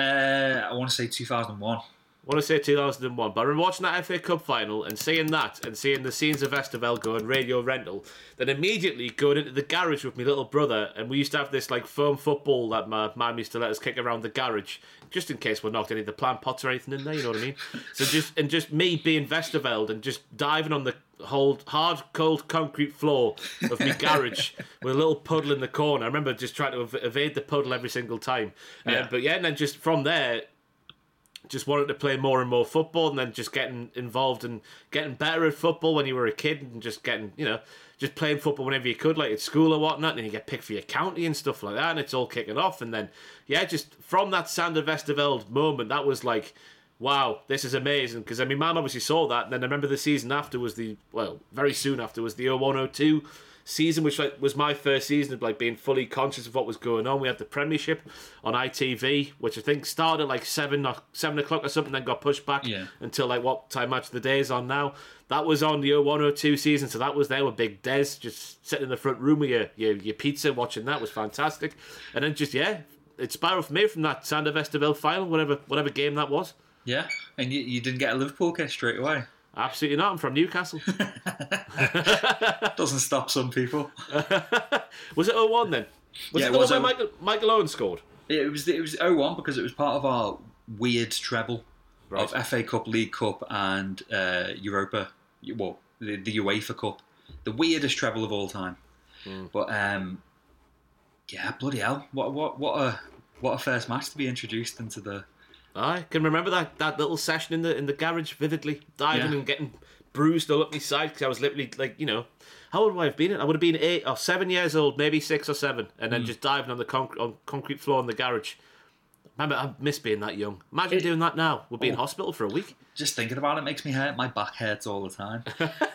Uh, I want to say two thousand one. I want to say two thousand one, but I remember watching that F A Cup final and seeing that and seeing the scenes of Estevelle going radio rental, then immediately going into the garage with my little brother, and we used to have this like foam football that my mum used to let us kick around the garage just in case we knocked any of the plant pots or anything in there, you know what I mean? So just and just me being Vesterveld and just diving on the Hold hard, cold concrete floor of my garage with a little puddle in the corner. I remember just trying to ev- evade the puddle every single time. Yeah. Uh, but yeah, and then just from there, just wanted to play more and more football, and then just getting involved and getting better at football when you were a kid, and just getting, you know, just playing football whenever you could, like at school or whatnot, and you get picked for your county and stuff like that, and it's all kicking off. And then, yeah, just from that Sander Vesterveld moment, that was like, wow, this is amazing. Because, I mean, Mum obviously saw that, and then I remember the season after was the, well, very soon after was the oh one oh two season, which like was my first season of like being fully conscious of what was going on. We had the Premiership on I T V, which I think started at like seven or seven o'clock or something, then got pushed back yeah. until like what time Match of the Day is on now. That was on the oh one oh two season, so that was there with Big Des just sitting in the front room with your, your, your pizza watching that. Was fantastic. And then just, yeah, it spiraled for me from that Sander Vesterveld final, whatever whatever game that was. Yeah, and you, you didn't get a Liverpool kiss straight away. Absolutely not. I'm from Newcastle. Doesn't stop some people. Was it oh one then? Was yeah, it the it was one where Michael, Michael Owen scored? Yeah, it was it was oh one because it was part of our weird treble right. of F A Cup, League Cup, and uh, Europa. Well, the, the UEFA Cup, the weirdest treble of all time. Mm. But um, yeah, bloody hell! What what what a what a first match to be introduced into the. I can remember that, that little session in the in the garage vividly, diving yeah. and getting bruised all up my side because I was literally like, you know, how old would I have been? I would have been eight or seven years old, maybe six or seven, and then mm. just diving on the conc- on concrete floor in the garage. Remember, I miss being that young. Imagine it, doing that now. We'll be oh, in hospital for a week. Just thinking about it makes me hurt. My back hurts all the time.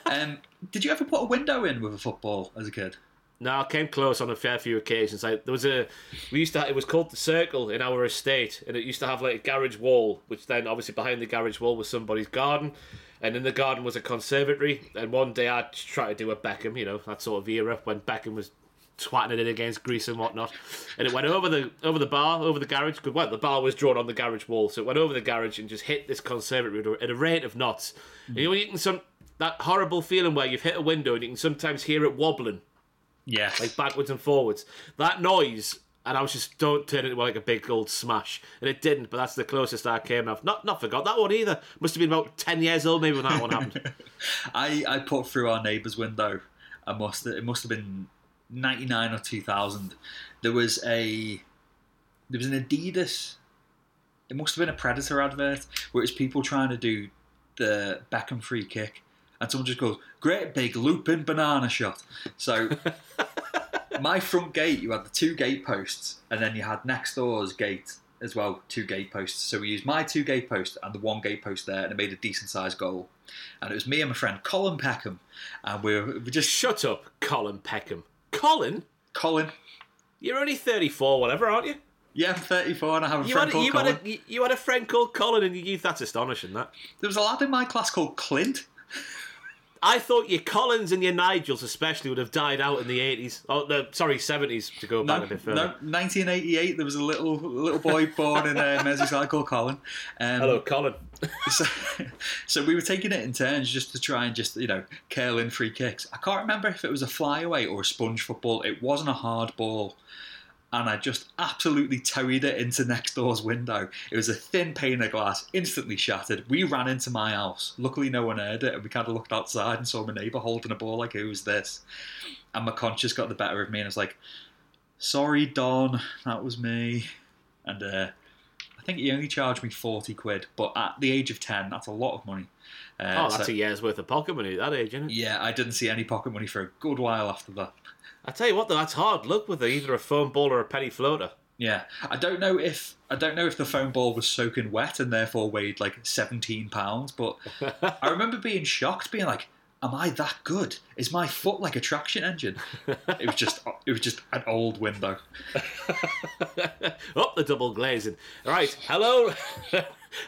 um, did you ever put a window in with a football as a kid? No, I came close on a fair few occasions. Like there was a, we used to have, it was called the Circle in our estate, and it used to have like a garage wall, which then obviously behind the garage wall was somebody's garden, and in the garden was a conservatory. And one day I tried to do a Beckham, you know, that sort of era when Beckham was twatting it in against Greece and whatnot, and it went over the over the bar, over the garage. Because well, the bar was drawn on the garage wall, so it went over the garage and just hit this conservatory at a rate of knots. Mm-hmm. You know, you can some that horrible feeling where you've hit a window and you can sometimes hear it wobbling. Yeah, like backwards and forwards. That noise, and I was just, don't turn it into like a big old smash. And it didn't, but that's the closest I came. I've not not forgot that one either. Must have been about ten years old maybe when that one happened. I, I put through our neighbour's window. I must it must have been ninety-nine or two thousand. There was a there was an Adidas. It must have been a Predator advert where it was people trying to do the Beckham free kick. And someone just goes, great big looping banana shot. So, my front gate, you had the two gate posts, and then you had next door's gate as well, two gate posts. So, we used my two gate post and the one gate post there, and it made a decent sized goal. And it was me and my friend Colin Peckham. And we were just. Shut up, Colin Peckham. Colin? Colin. You're only thirty-four, whatever, aren't you? Yeah, I'm thirty-four and I have a you friend had, called you Colin. Had a, you had a friend called Colin in your youth, that's astonishing, that. There was a lad in my class called Clint. I thought your Collins and your Nigels especially would have died out in the eighties. Oh, no, sorry, seventies to go back no, a bit further. No, nineteen eighty-eight, there was a little little boy born in uh, Merseyside called Colin. Um, Hello, Colin. so, so we were taking it in turns just to try and just, you know, curl in free kicks. I can't remember if it was a flyaway or a sponge football. It wasn't a hard ball. And I just absolutely towied it into next door's window. It was a thin pane of glass, instantly shattered. We ran into my house. Luckily, no one heard it, and we kind of looked outside and saw my neighbour holding a ball like, who's this? And my conscience got the better of me, and I was like, sorry, Don, that was me. And uh, I think he only charged me forty quid, but at the age of ten, that's a lot of money. Uh, oh, that's so, a year's worth of pocket money at that age, isn't it? Yeah, I didn't see any pocket money for a good while after that. I tell you what, though, that's hard luck with either a foam ball or a penny floater. Yeah, I don't know if I don't know if the foam ball was soaking wet and therefore weighed like seventeen pounds. But I remember being shocked, being like, "Am I that good? Is my foot like a traction engine?" It was just, it was just an old window. Up the double glazing. All right, hello,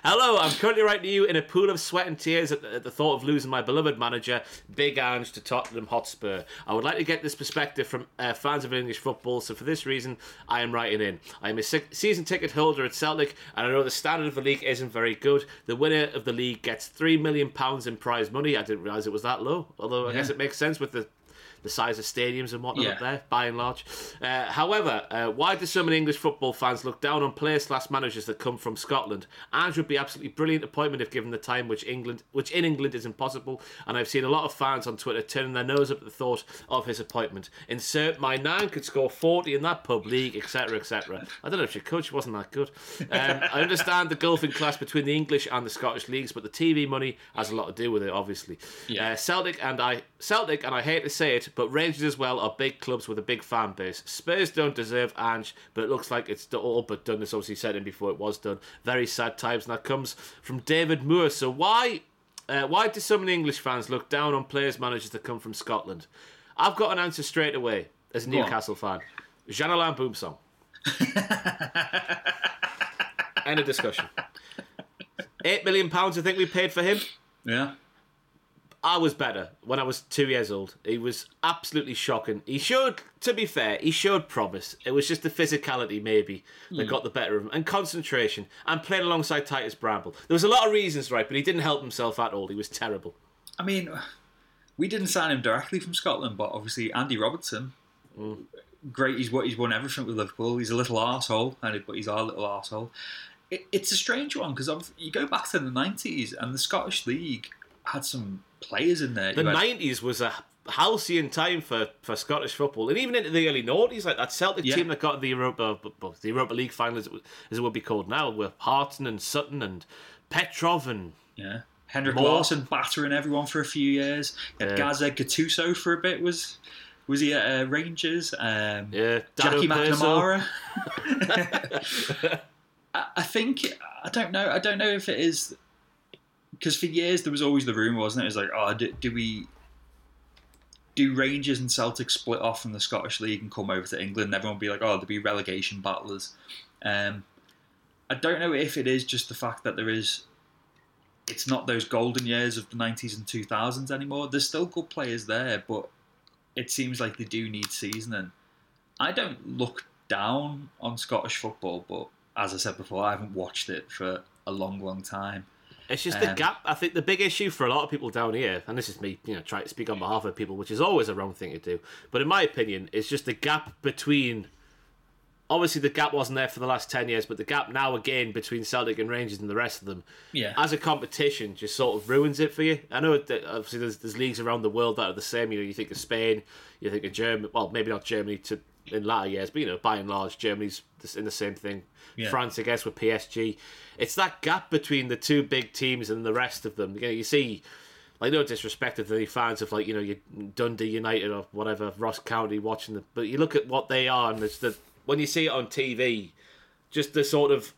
Hello, I'm currently writing to you in a pool of sweat and tears at the, at the thought of losing my beloved manager, Big Ange, to Tottenham Hotspur. I would like to get this perspective from uh, fans of English football, so for this reason, I am writing in. I am a se- season ticket holder at Celtic, and I know the standard of the league isn't very good. The winner of the league gets three million pounds in prize money. I didn't realise it was that low, although I yeah. guess it makes sense with the... the size of stadiums and whatnot yeah. up there, by and large. Uh, however, uh, why do so many English football fans look down on player-slash-managers that come from Scotland? Ange would be absolutely brilliant appointment if given the time, which England, which in England is impossible, and I've seen a lot of fans on Twitter turning their nose up at the thought of his appointment. Insert my nine could score forty in that pub league, et cetera, et cetera. I don't know if she could, she wasn't that good. Um, I understand the golfing class between the English and the Scottish leagues, but the T V money has a lot to do with it, obviously. Yeah. Uh, Celtic and I, Celtic, and I hate to say it, but Rangers as well are big clubs with a big fan base. Spurs don't deserve Ange, but it looks like it's all but done. This obviously said in before it was done. Very sad times, and that comes from David Moore. So why, uh, why do so many English fans look down on players managers that come from Scotland? I've got an answer straight away as a Newcastle fan. Jean-Alain Boumsong. End of discussion. Eight million pounds, I think we paid for him. Yeah. I was better when I was two years old. He was absolutely shocking. He showed, to be fair, he showed promise. It was just the physicality, maybe, that mm. got the better of him. And concentration. And playing alongside Titus Bramble. There was a lot of reasons, right, but he didn't help himself at all. He was terrible. I mean, we didn't sign him directly from Scotland, but obviously Andy Robertson, mm. great, he's what he's won everything with Liverpool. He's a little arsehole, but he's our little arsehole. It, it's a strange one, because you go back to the nineties, and the Scottish League had some players in there. The nineties was a halcyon time for, for Scottish football, and even into the early noughties, like that Celtic yeah. team that got the Europa the Europa League final, as it would be called now, with Harton and Sutton and Petrov and yeah. Henrik Larsson battering everyone for a few years. Yeah. Gaza Gattuso for a bit was was he at uh, Rangers? Um, yeah, Jackie McNamara. I, I think I don't know. I don't know if it is. Because for years there was always the rumour, wasn't it? It was like, oh, do, do we do Rangers and Celtic split off from the Scottish League and come over to England? And everyone would be like, oh, there'll be relegation battlers. Um, I don't know if it is just the fact that there is. It's not those golden years of the nineties and two thousands anymore. There's still good players there, but it seems like they do need seasoning. I don't look down on Scottish football, but as I said before, I haven't watched it for a long, long time. It's just um, the gap. I think the big issue for a lot of people down here, and this is me, you know, trying to speak on behalf of people, which is always a wrong thing to do, but in my opinion, it's just the gap between. Obviously, the gap wasn't there for the last ten years, but the gap now again between Celtic and Rangers and the rest of them, yeah. as a competition, just sort of ruins it for you. I know that obviously there's, there's leagues around the world that are the same. You know, you think of Spain, you think of Germany. Well, maybe not Germany to. In latter years, but you know, by and large, Germany's in the same thing. Yeah. France, I guess, with P S G. It's that gap between the two big teams and the rest of them. You know, you see, like, no disrespect to the fans of, like, you know, your Dundee United or whatever, Ross County watching them, but you look at what they are, and it's the when you see it on T V, just the sort of.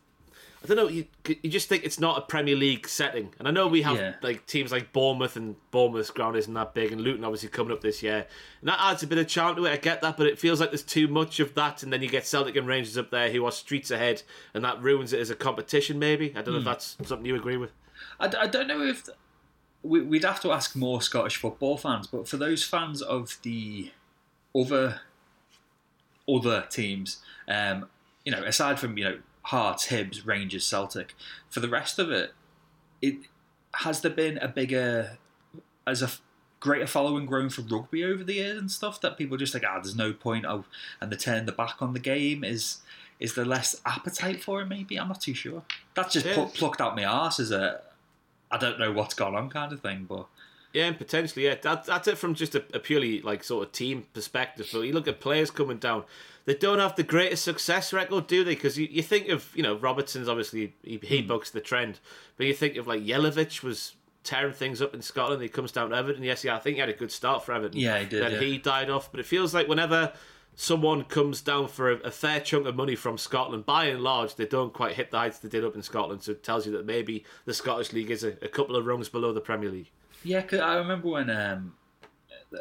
I don't know, you you just think it's not a Premier League setting. And I know we have yeah. like teams like Bournemouth, and Bournemouth's ground isn't that big, and Luton obviously coming up this year. And that adds a bit of charm to it, I get that, but it feels like there's too much of that, and then you get Celtic and Rangers up there who are streets ahead, and that ruins it as a competition maybe. I don't mm. know if that's something you agree with. I, I don't know if... Th- we, we'd have to ask more Scottish football fans, but for those fans of the other, other teams, um, you know, aside from, you know, Hearts, Hibs, Rangers, Celtic. For the rest of it, it has there been a bigger, as a greater following grown for rugby over the years and stuff that people are just like, ah, there's no point, oh, and they turn the back on the game. Is is there less appetite for it? Maybe I'm not too sure. That's just pl- plucked out my arse as a, I don't know what's gone on kind of thing, but. Yeah, and potentially, yeah. That, that's it from just a, a purely like sort of team perspective. So you look at players coming down, they don't have the greatest success record, do they? Because you, you think of, you know, Robertson's obviously, he, he mm. bucks the trend. But you think of like Jelivic was tearing things up in Scotland. He comes down to Everton. Yes, yeah, I think he had a good start for Everton. Yeah, he did. Then yeah. he died off. But it feels like whenever someone comes down for a, a fair chunk of money from Scotland, by and large, they don't quite hit the heights they did up in Scotland. So it tells you that maybe the Scottish League is a, a couple of rungs below the Premier League. Yeah, cause I remember when um,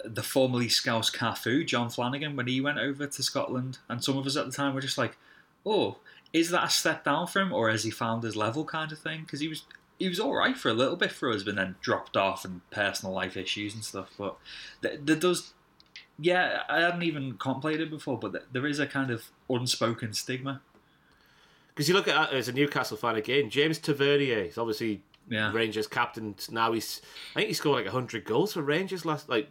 the formerly Scouse Cafu, John Flanagan, when he went over to Scotland, and some of us at the time were just like, oh, is that a step down for him, or has he found his level kind of thing? Because he was he was all right for a little bit for us, but then dropped off and personal life issues and stuff. But there, there does, yeah, I hadn't even contemplated it before, but there is a kind of unspoken stigma. Because you look at as a Newcastle fan again, James Tavernier is obviously yeah. Rangers captain now. He's I think he scored like one hundred goals for Rangers last, like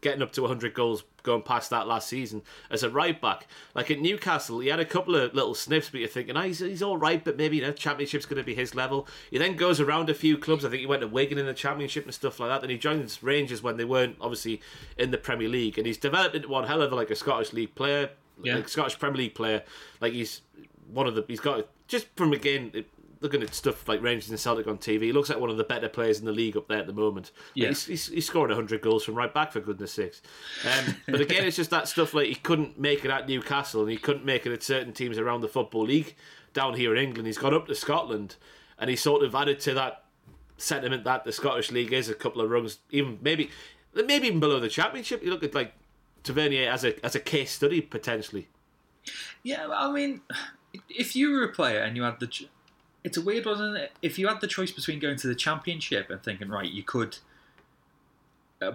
getting up to one hundred goals, going past that last season as a right back. Like at Newcastle, he had a couple of little sniffs, but you're thinking, oh, he's he's all right, but maybe, you know, Championship's going to be his level. He then goes around a few clubs. I think he went to Wigan in the Championship and stuff like that. Then he joins Rangers when they weren't obviously in the Premier League, and he's developed into one hell of like a Scottish League player, yeah. like Scottish Premier League player. Like he's one of the he's got just from again. It, looking at stuff like Rangers and Celtic on T V, he looks like one of the better players in the league up there at the moment. Yeah. He's, he's, he's scoring one hundred goals from right back, for goodness sakes. Um, but again, it's just that stuff like he couldn't make it at Newcastle and he couldn't make it at certain teams around the Football League down here in England. He's gone up to Scotland and he sort of added to that sentiment that the Scottish League is a couple of rungs, even maybe maybe even below the Championship. You look at like Tavernier as a as a case study, potentially. Yeah, I mean, if you were a player and you had the... Ch- It's a weird one, isn't it? If you had the choice between going to the Championship and thinking, right, you could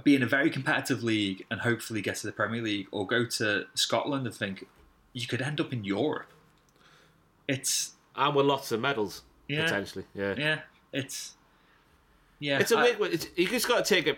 be in a very competitive league and hopefully get to the Premier League, or go to Scotland and think you could end up in Europe. It's and with lots of medals, yeah, potentially. Yeah, yeah, it's yeah. It's a I, weird. It's, you just got to take a.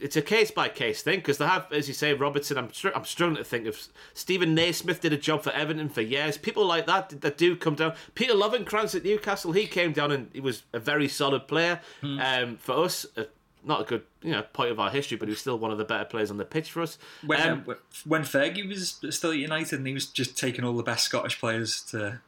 It's a case by case thing, because they have, as you say, Robertson. I'm str- I'm struggling to think of. Stephen Naismith did a job for Everton for years. People like that that do come down. Peter Lovencrantz at Newcastle, he came down and he was a very solid player hmm. um, for us. Uh, not a good, you know, point of our history, but he was still one of the better players on the pitch for us. When um, uh, when Fergie was still at United, and he was just taking all the best Scottish players to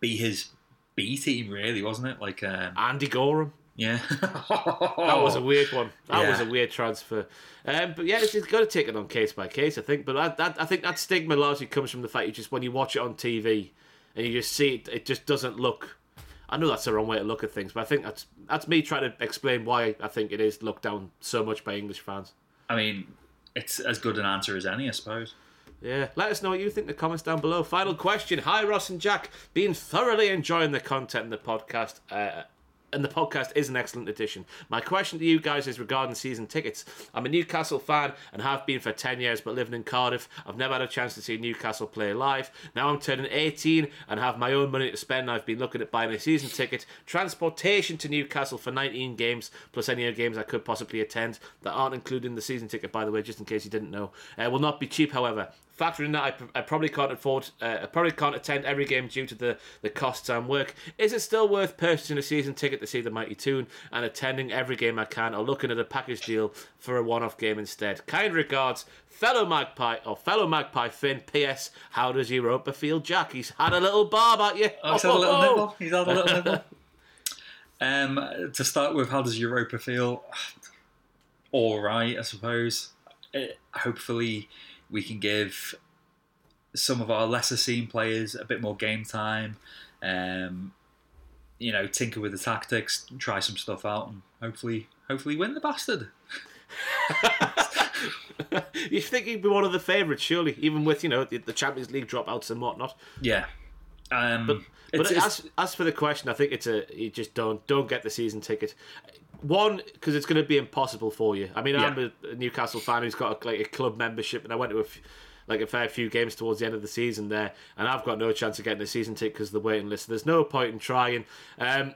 be his B team, really, wasn't it? Like um, Andy Gorham. Yeah, that was a weird one. That yeah. was a weird transfer. Um, but yeah, it's, it's got to take it on case by case, I think. But I, that, I think that stigma largely comes from the fact you just when you watch it on T V and you just see it, it just doesn't look. I know that's the wrong way to look at things, but I think that's that's me trying to explain why I think it is looked down so much by English fans. I mean, it's as good an answer as any, I suppose. Yeah, let us know what you think in the comments down below. Final question: Hi, Ross and Jack, been thoroughly enjoying the content in the podcast. Uh, And the podcast is an excellent addition. My question to you guys is regarding season tickets. I'm a Newcastle fan and have been for ten years, but living in Cardiff, I've never had a chance to see Newcastle play live. Now I'm turning eighteen and have my own money to spend, and I've been looking at buying a season ticket, transportation to Newcastle for nineteen games, plus any other games I could possibly attend that aren't included in the season ticket, by the way, just in case you didn't know. It will not be cheap, however. Factoring that, I, pr- I probably can't afford, uh, I probably can't attend every game due to the, the costs and work. Is it still worth purchasing a season ticket to see the Mighty Toon and attending every game I can, or looking at a package deal for a one-off game instead? Kind regards, fellow Magpie or fellow Magpie Finn. P S. How does Europa feel, Jack? He's had a little barb at you. Oh, he's oh, had a little oh. nibble. He's had a little nibble. Um, to start with, how does Europa feel? All right, I suppose. It, hopefully. We can give some of our lesser-seen players a bit more game time, um, you know, tinker with the tactics, try some stuff out, and hopefully hopefully win the bastard. You think he'd be one of the favourites, surely, even with, you know, the Champions League dropouts and whatnot. Yeah. Um, but but it's, as, it's... as for the question, I think it's a, you just don't, don't get the season ticket. One, because it's going to be impossible for you. I mean, yeah. I'm a Newcastle fan who's got a, like a club membership, and I went to a, f- like a fair few games towards the end of the season there, and I've got no chance of getting a season ticket because of the waiting list. There's no point in trying. Um,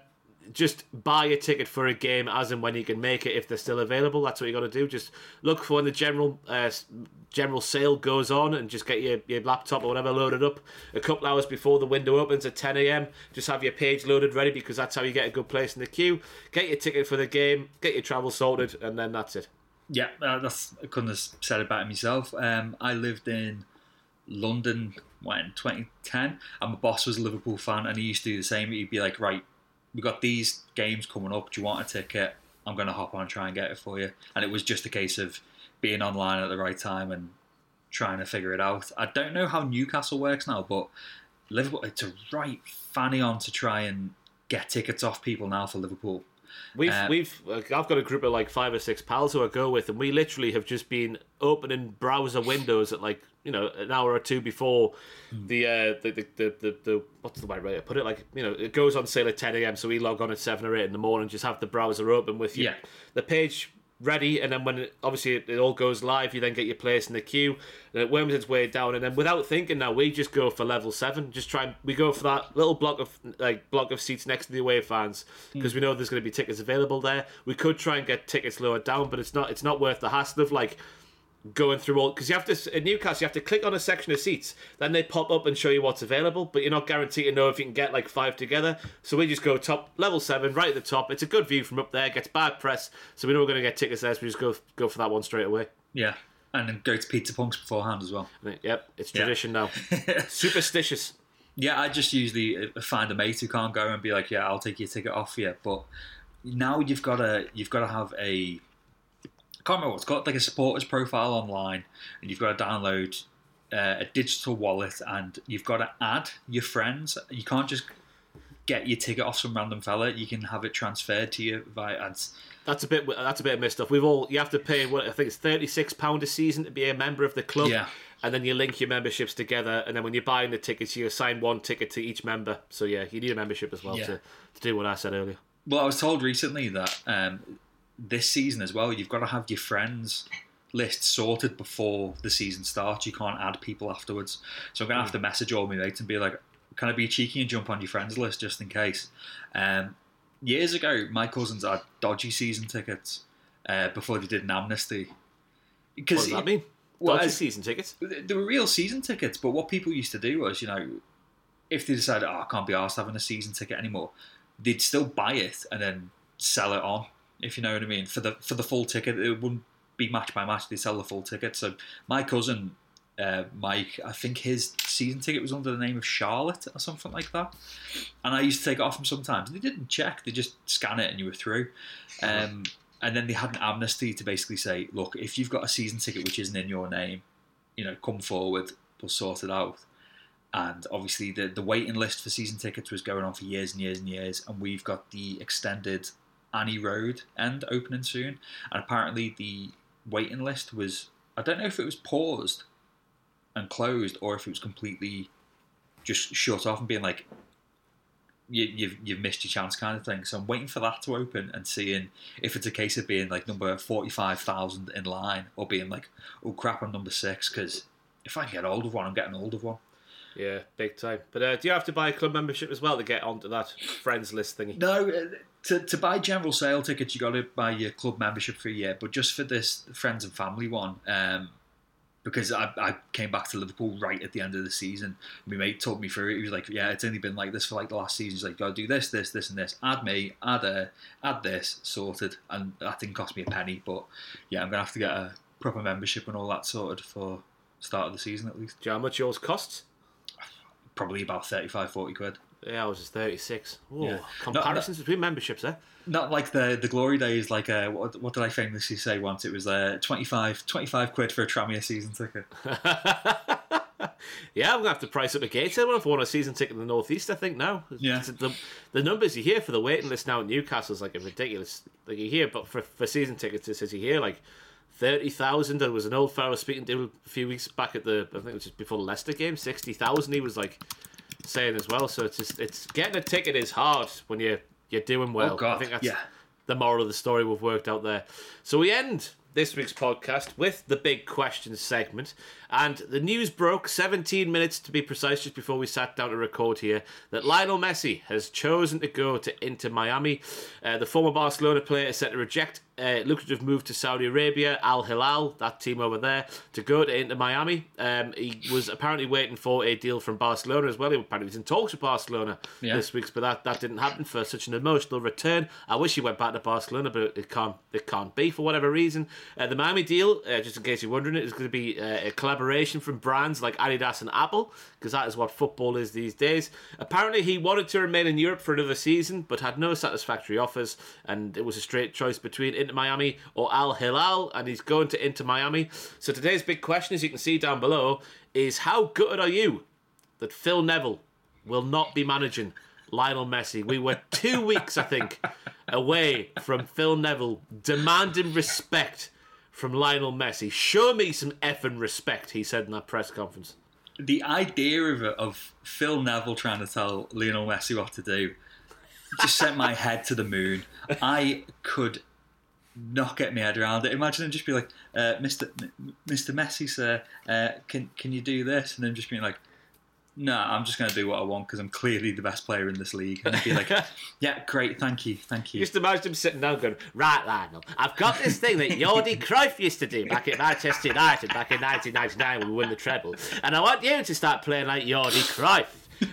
just buy a ticket for a game as and when you can make it, if they're still available. That's what you got to do. Just look for when the general uh, general sale goes on, and just get your, your laptop or whatever loaded up a couple hours before the window opens at ten a.m. Just have your page loaded ready, because that's how you get a good place in the queue. Get your ticket for the game, get your travel sorted, and then that's it. Yeah, uh, that's I couldn't have said it better myself. Um, I lived in London when twenty ten, and my boss was a Liverpool fan, and he used to do the same. He'd be like, right, we've got these games coming up. Do you want a ticket? I'm going to hop on and try and get it for you. And it was just a case of being online at the right time and trying to figure it out. I don't know how Newcastle works now, but Liverpool, it's a right fanny on to try and get tickets off people now for Liverpool. We've um, we've I've got a group of like five or six pals who I go with, and we literally have just been opening browser windows at like you know, an hour or two before mm. the, uh, the, the, the, the, the, what's the right way to put it? Like, you know, it goes on sale at ten a.m. so we log on at seven or eight in the morning, just have the browser open with you, yeah. the page ready, and then when it, obviously it, it all goes live, you then get your place in the queue, and it worms its way down, and then without thinking now, we just go for level seven, just try and, we go for that little block of like block of seats next to the away fans, because mm. we know there's going to be tickets available there. We could try and get tickets lower down, but it's not it's not worth the hassle of like going through all, because you have to, in Newcastle, you have to click on a section of seats, then they pop up and show you what's available, but you're not guaranteed to know if you can get like five together. So we just go top, level seven, right at the top. It's a good view from up there, gets bad press, so we know we're going to get tickets there, so we just go go for that one straight away. Yeah, and then go to Pizza Punk's beforehand as well. Yep, it's tradition yeah. now. Superstitious. Yeah, I just usually find a mate who can't go and be like, yeah, I'll take your ticket off you, but now you've got to, you've got to have a... I can't remember what it's got, like a supporters profile online, and you've got to download uh, a digital wallet, and you've got to add your friends. You can't just get your ticket off some random fella. You can have it transferred to you via ads. That's a bit. That's a bit of messed up. We've all. You have to pay. What I think it's thirty-six pounds a season to be a member of the club. Yeah. And then you link your memberships together, and then when you're buying the tickets, you assign one ticket to each member. So yeah, you need a membership as well yeah. to, to do what I said earlier. Well, I was told recently that. Um, This season as well, you've got to have your friends list sorted before the season starts. You can't add people afterwards. So I'm going to have to message all my mates and be like, can I be cheeky and jump on your friends list just in case? Um, years ago, my cousins had dodgy season tickets uh, before they did an amnesty. What does that mean? Well, dodgy season tickets? They were real season tickets, but what people used to do was, you know, if they decided, oh, I can't be arsed having a season ticket anymore, they'd still buy it and then sell it on. If you know what I mean, for the for the full ticket, it wouldn't be match by match. They sell the full ticket. So my cousin uh, Mike, I think his season ticket was under the name of Charlotte or something like that. And I used to take it off him sometimes. They didn't check; they just scan it, and you were through. Um, and then they had an amnesty to basically say, "Look, if you've got a season ticket which isn't in your name, you know, come forward. We'll sort it out." And obviously, the the waiting list for season tickets was going on for years and years and years. And we've got the extended Annie Road end opening soon, and apparently the waiting list was, I don't know if it was paused and closed or if it was completely just shut off and being like, you, you've you've missed your chance kind of thing. So I'm waiting for that to open and seeing if it's a case of being like number forty-five thousand in line, or being like, oh crap, I'm number six, because if I get hold of one, I'm getting hold of one. Yeah, big time. But uh, do you have to buy a club membership as well to get onto that friends list thingy? No, uh, to to buy general sale tickets, you got to buy your club membership for a year. But just for this friends and family one, um, because I, I came back to Liverpool right at the end of the season. My mate told me through it. He was like, yeah, it's only been like this for like the last season. He's like, got to do this, this, this and this. Add me, add uh, add this, sorted. And that didn't cost me a penny. But yeah, I'm going to have to get a proper membership and all that sorted for start of the season at least. Do you know how much yours costs? Probably about thirty-five, forty quid. Yeah, I was just thirty-six. Ooh, yeah. Comparisons not, not, between memberships, eh? Not like the the glory days, like, uh, what, what did I famously say once? It was uh, twenty-five quid for a Tramier season ticket. Yeah, I'm going to have to price up a Gateshead one if I want a season ticket in the North East, I think, now. Yeah. The, the numbers you hear for the waiting list now at Newcastle is like a ridiculous... Like you hear, but for, for season tickets, it says you hear, like... thirty thousand. There was an old fellow speaking to a few weeks back at the, I think it was just before the Leicester game, sixty thousand he was like saying as well. So it's just, it's getting a ticket is hard when you're, you're doing well. Oh God, I think that's yeah. the moral of the story we've worked out there. So we end this week's podcast with the big questions segment. And the news broke seventeen minutes to be precise just before we sat down to record here that Lionel Messi has chosen to go to Inter Miami. Uh, the former Barcelona player is set to reject a lucrative move to Saudi Arabia, Al Hilal, that team over there, to go to Inter Miami. Um, he was apparently waiting for a deal from Barcelona as well. He apparently was in talks with Barcelona yeah. this week, but that, that didn't happen for such an emotional return. I wish he went back to Barcelona, but it can't, it can't be for whatever reason. Uh, the Miami deal, uh, just in case you're wondering, it is going to be uh, a collaboration from brands like Adidas and Apple, because that is what football is these days. Apparently, he wanted to remain in Europe for another season, but had no satisfactory offers, and it was a straight choice between Inter Miami or Al Hilal, and he's going to Inter Miami. So today's big question, as you can see down below, is how gutted are you that Phil Neville will not be managing Lionel Messi? We were two weeks, I think, away from Phil Neville demanding respect from Lionel Messi. Show me some effing respect, he said in that press conference. The idea of, of Phil Neville trying to tell Lionel Messi what to do just sent my head to the moon. I could not get my head around it. Imagine him just be like, uh, Mister M- Mister Messi, sir, uh, can can you do this? And then just being like, no, I'm just going to do what I want because I'm clearly the best player in this league. And I'd be like, yeah, great, thank you, thank you. Just imagine him sitting down going, right, Lionel, I've got this thing that Jordi Cruyff used to do back at Manchester United back in nineteen ninety-nine when we won the treble. And I want you to start playing like Jordi Cruyff.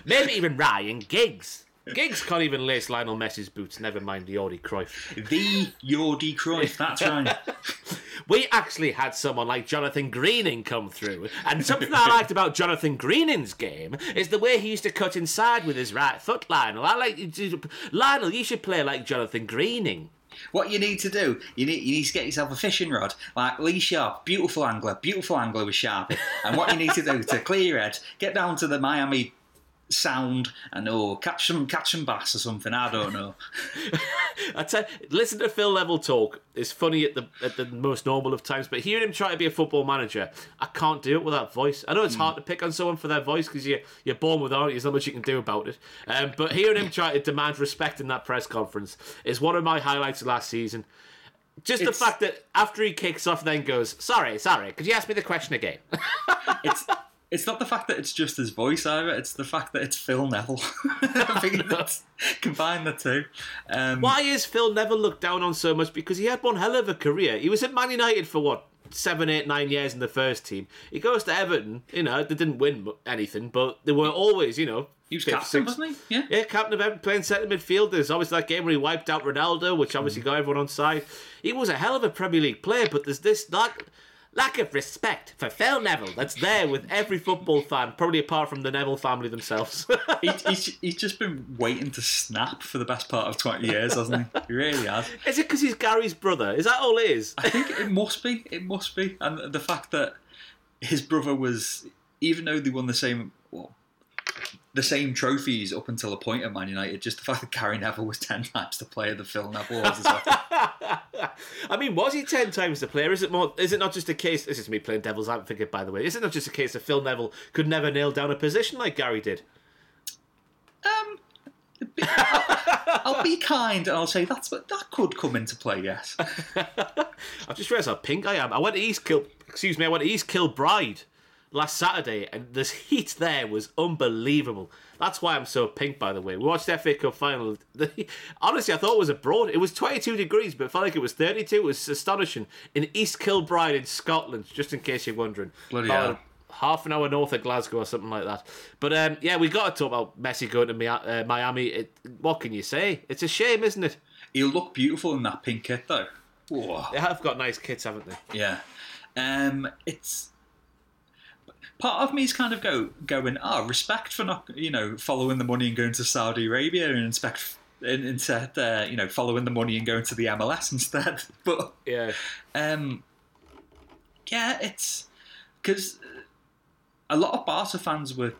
Maybe even Ryan Giggs. Giggs can't even lace Lionel Messi's boots, never mind Jordi Cruyff. The Jordi Cruyff, that's right. We actually had someone like Jonathan Greening come through. And something I liked about Jonathan Greening's game is the way he used to cut inside with his right foot, Lionel. I like you to, Lionel, you should play like Jonathan Greening. What you need to do, you need you need to get yourself a fishing rod, like Lee Sharp, beautiful angler, beautiful angler with Sharpie. And what you need to do to clear your head, get down to the Miami Sound and oh, catch some catch some bass or something. I don't know. I tell, listen to Phil Neville talk. It's funny at the at the most normal of times, but hearing him try to be a football manager, I can't do it with that voice. I know it's mm. hard to pick on someone for their voice because you you're born with it. There's not much you can do about it. Um, but hearing him try to demand respect in that press conference is one of my highlights of last season. Just it's, the fact that after he kicks off, and then goes, "Sorry, sorry, could you ask me the question again?" It's. It's not the fact that it's just his voice either, it's the fact that it's Phil Neville. I think that's combine the two. Um, Why is Phil Neville looked down on so much? Because he had one hell of a career. He was at Man United for what, seven, eight, nine years in the first team. He goes to Everton, you know, they didn't win anything, but they were always, you know... He was captain, six. wasn't he? Yeah, yeah, captain of Everton, playing centre midfield. There's obviously that game where he wiped out Ronaldo, which obviously mm. got everyone on side. He was a hell of a Premier League player, but there's this... Like, lack of respect for Phil Neville that's there with every football fan, probably apart from the Neville family themselves. he, he's, he's just been waiting to snap for the best part of twenty years, hasn't he? He really has. Is it because he's Gary's brother? Is that all it is? I think it must be. It must be. And the fact that his brother was, even though they won the same... Well, the same trophies up until a point at Man United, just the fact that Gary Neville was ten times the player that Phil Neville was as well. I mean, was he ten times the player? Is it more? Is it not just a case... This is me playing devil's advocate, by the way. Is it not just a case that Phil Neville could never nail down a position like Gary did? Um, I'll, I'll be kind and I'll say that's that could come into play, yes. I've just realised how pink I am. I went to East Kil... Excuse me, I went to East Kilbride last Saturday, and this heat there was unbelievable. That's why I'm so pink, by the way. We watched the F A Cup final. Honestly, I thought it was abroad. It was twenty-two degrees, but it felt like it was thirty-two. It was astonishing. In East Kilbride in Scotland, just in case you're wondering. Bloody hell. Half an hour north of Glasgow or something like that. But um, yeah, we got to talk about Messi going to Mi- uh, Miami. It, what can you say? It's a shame, isn't it? He'll look beautiful in that pink kit, though. Whoa. They have got nice kits, haven't they? Yeah. Um, it's... Part of me is kind of go going, ah, oh, respect for not, you know, following the money and going to Saudi Arabia, and inspect and instead, uh, you know, following the money and going to the M L S instead. But yeah, um, yeah, it's because a lot of Barca fans were,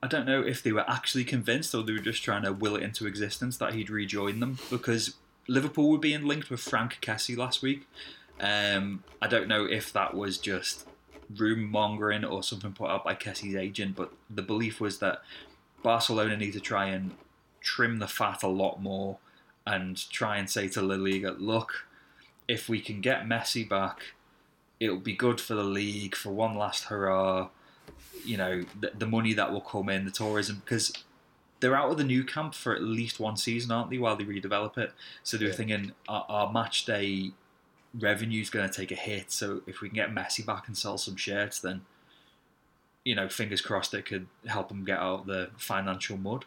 I don't know if they were actually convinced or they were just trying to will it into existence that he'd rejoin them, because Liverpool were being linked with Frank Kessie last week. Um, I don't know if that was just room mongering or something put out by Kessie's agent, but the belief was that Barcelona need to try and trim the fat a lot more and try and say to La Liga, look, if we can get Messi back, it'll be good for the league for one last hurrah. You know, the, the money that will come in, the tourism, because they're out of the new camp for at least one season, aren't they, while they redevelop it? So they were yeah. thinking, our, our match day revenue's going to take a hit, so if we can get Messi back and sell some shirts, then, you know, fingers crossed it could help them get out of the financial mud.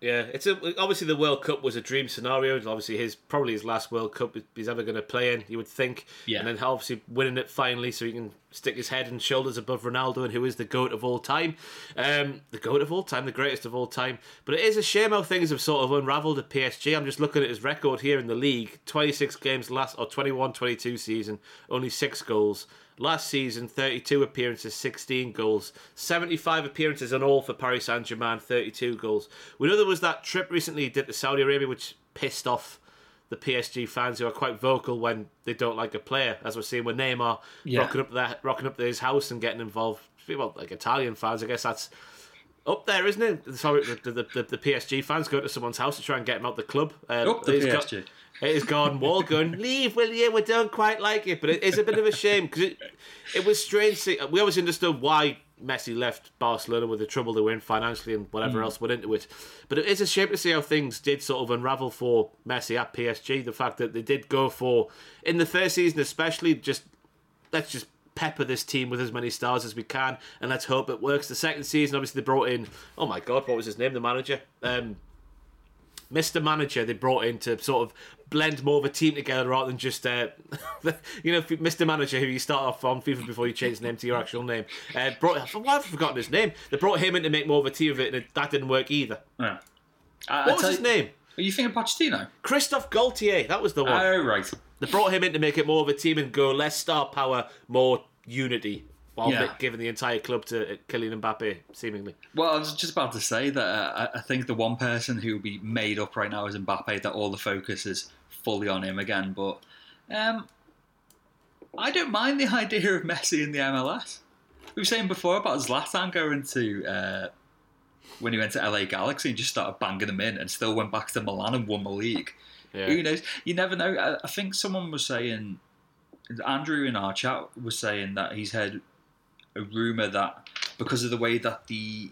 Yeah, it's a, obviously the World Cup was a dream scenario. Obviously, his probably his last World Cup he's ever going to play in, you would think. Yeah. And then obviously winning it finally so he can stick his head and shoulders above Ronaldo and who is the GOAT of all time. Um, the GOAT of all time, the greatest of all time. But it is a shame how things have sort of unravelled at P S G. I'm just looking at his record here in the league. twenty-six games last, or twenty-one twenty-two season, only six goals. Last season, thirty-two appearances, sixteen goals. seventy-five appearances on all for Paris Saint-Germain, thirty-two goals. We know there was that trip recently he did to Saudi Arabia, which pissed off the P S G fans who are quite vocal when they don't like a player, as we're seeing with Neymar yeah. rocking up there, rocking up to his house and getting involved. Well, like Italian fans, I guess that's up there, isn't it? Sorry, the, the, the, the P S G fans go to someone's house to try and get him out the club. Um, up the P S G. Got, it is Gordon Wall going, leave, will you? We don't quite like it. But it is a bit of a shame because it, it was strange. See, we always understood why Messi left Barcelona with the trouble they were in financially and whatever mm. else went into it. But it is a shame to see how things did sort of unravel for Messi at P S G. The fact that they did go for, in the first season especially, just let's just pepper this team with as many stars as we can and let's hope it works. The second season, obviously, they brought in, oh my God, what was his name, the manager? Um, Mister Manager, they brought in to sort of blend more of a team together rather than just, uh, you know, Mister Manager, who you start off on FIFA before you change the name to your actual name. Uh, brought, why have I forgotten his name? They brought him in to make more of a team of it, and that didn't work either. Yeah. Uh, what was his you, name? Are you thinking Pochettino? Christophe Galtier, that was the one. Oh, right. They brought him in to make it more of a team and go less star power, more unity, while yeah. giving the entire club to Kylian Mbappe, seemingly. Well, I was just about to say that uh, I think the one person who will be made up right now is Mbappe, that all the focus is fully on him again. But um, I don't mind the idea of Messi in the M L S. We were saying before about Zlatan going to, uh, when he went to L A Galaxy and just started banging them in and still went back to Milan and won the league. Yeah. Who knows? You never know. I think someone was saying, Andrew in our chat was saying that he's heard a rumour that because of the way that the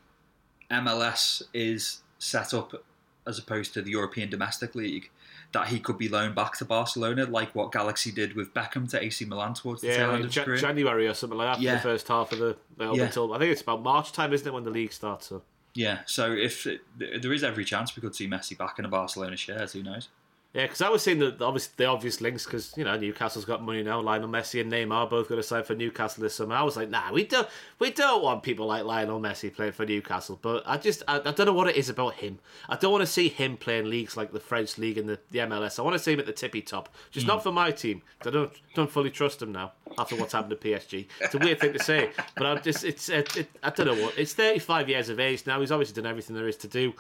M L S is set up as opposed to the European Domestic League, that he could be loaned back to Barcelona, like what Galaxy did with Beckham to A C Milan towards the yeah, tail end like of his J- career. January or something like that, yeah. for the first half of the... Well, yeah. until, I think it's about March time, isn't it, when the league starts? So. Yeah, so if it, there is every chance we could see Messi back in a Barcelona shares, who knows? Yeah, because I was seeing the, the obvious the obvious links because you know Newcastle's got money now. Lionel Messi and Neymar both going to sign for Newcastle this summer. I was like, nah, we don't we don't want people like Lionel Messi playing for Newcastle. But I just I, I don't know what it is about him. I don't want to see him playing leagues like the French league and the, the M L S. I want to see him at the tippy top, just mm. not for my team. I don't don't fully trust him now after what's happened to P S G. It's a weird thing to say, but I just it's it, it, I don't know what. It's thirty-five years of age now. He's obviously done everything there is to do.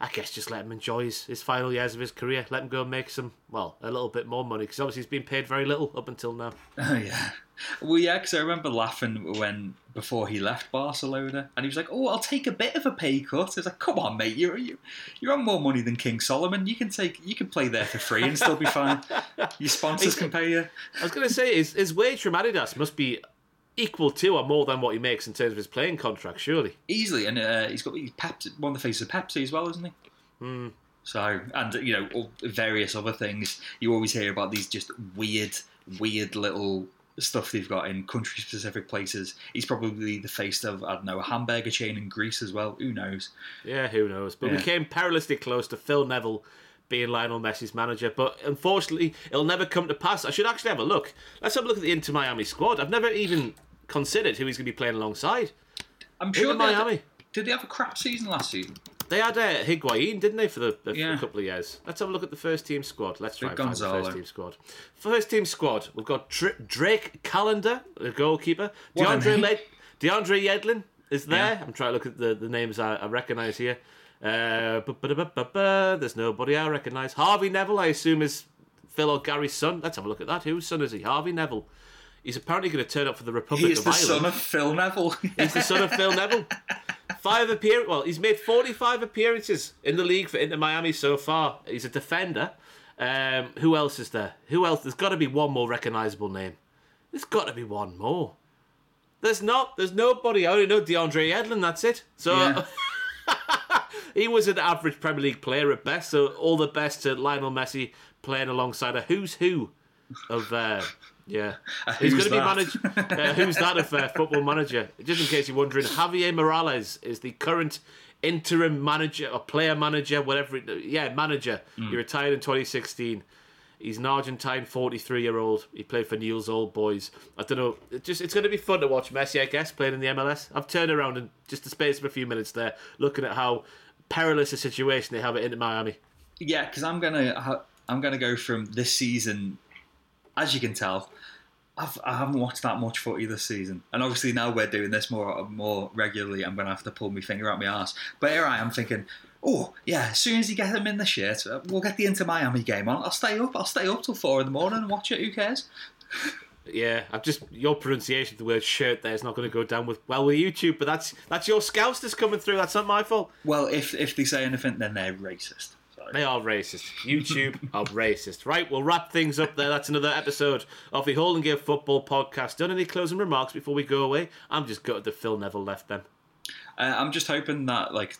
I guess just let him enjoy his, his final years of his career. Let him go and make some, well, a little bit more money because obviously he's been paid very little up until now. Oh, yeah. Well, yeah, because I remember laughing when, before he left Barcelona, and he was like, oh, I'll take a bit of a pay cut. I was like, come on, mate, you're, you're on more money than King Solomon. You can take, you can play there for free and still be fine. Your sponsors can pay you. I was going to say, his, his wage from Adidas must be equal to or more than what he makes in terms of his playing contract, surely. Easily, and uh, he's got he's Pepsi, one of the faces of Pepsi as well, isn't he? Mm. So, and you know, all, various other things. You always hear about these just weird, weird little stuff they've got in country-specific places. He's probably the face of, I don't know, a hamburger chain in Greece as well. Who knows? Yeah, who knows? But yeah. we came perilously close to Phil Neville being Lionel Messi's manager, but unfortunately, it'll never come to pass. I should actually have a look. Let's have a look at the Inter Miami squad. I've never even considered who he's going to be playing alongside. I'm sure they Miami. Had, did they have a crap season last season? They had uh, Higuain, didn't they, for the, the yeah. for a couple of years? Let's have a look at the first team squad. Let's try Big and find Gonzalo. the first team squad. First team squad. We've got Dr- Drake Calendar, the goalkeeper. DeAndre Le- DeAndre Yedlin is there. Yeah. I'm trying to look at the, the names I, I recognise here. Uh, there's nobody I recognise. Harvey Neville, I assume, is Phil or Gary's son. Let's have a look at that. Whose son is he? Harvey Neville. He's apparently going to turn up for the Republic of Ireland. He's the son of Phil Neville. He's the son of Phil Neville. Five appear- Well, he's made forty-five appearances in the league for Inter Miami so far. He's a defender. Um, who else is there? Who else? There's got to be one more recognisable name. There's got to be one more. There's not. There's nobody. I only know DeAndre Yedlin. That's it. So yeah. He was an average Premier League player at best. So all the best to Lionel Messi playing alongside a who's who of. Uh, Yeah, uh, he's going to be managed. Uh, who's that of uh, Football Manager? Just in case you're wondering, Javier Morales is the current interim manager or player manager, whatever. It, yeah, manager. Mm. He retired in twenty sixteen. He's an Argentine forty-three-year-old. He played for Newell's Old Boys. I don't know. It just it's going to be fun to watch Messi, I guess, playing in the M L S. I've turned around in just the space of a few minutes there, looking at how perilous a situation they have at Inter Miami. Yeah, because I'm gonna I'm gonna go from this season. As you can tell, I've, I haven't watched that much footy this season. And obviously now we're doing this more more regularly. I'm going to have to pull my finger out my arse. But here I am thinking, oh, yeah, as soon as you get them in the shirt, we'll get the Inter-Miami game on. I'll stay up. I'll stay up till four in the morning and watch it. Who cares? Yeah, I'm just your pronunciation of the word shirt there is not going to go down with well with YouTube, but that's that's your scouts that's coming through. That's not my fault. Well, if if they say anything, then they're racist. Sorry. They are racist. YouTube are racist. Right, we'll wrap things up there. That's another episode of the Hall and Gate Football Podcast. Done. Any closing remarks before we go away? I'm just gutted that Phil Neville left them. Uh, I'm just hoping that like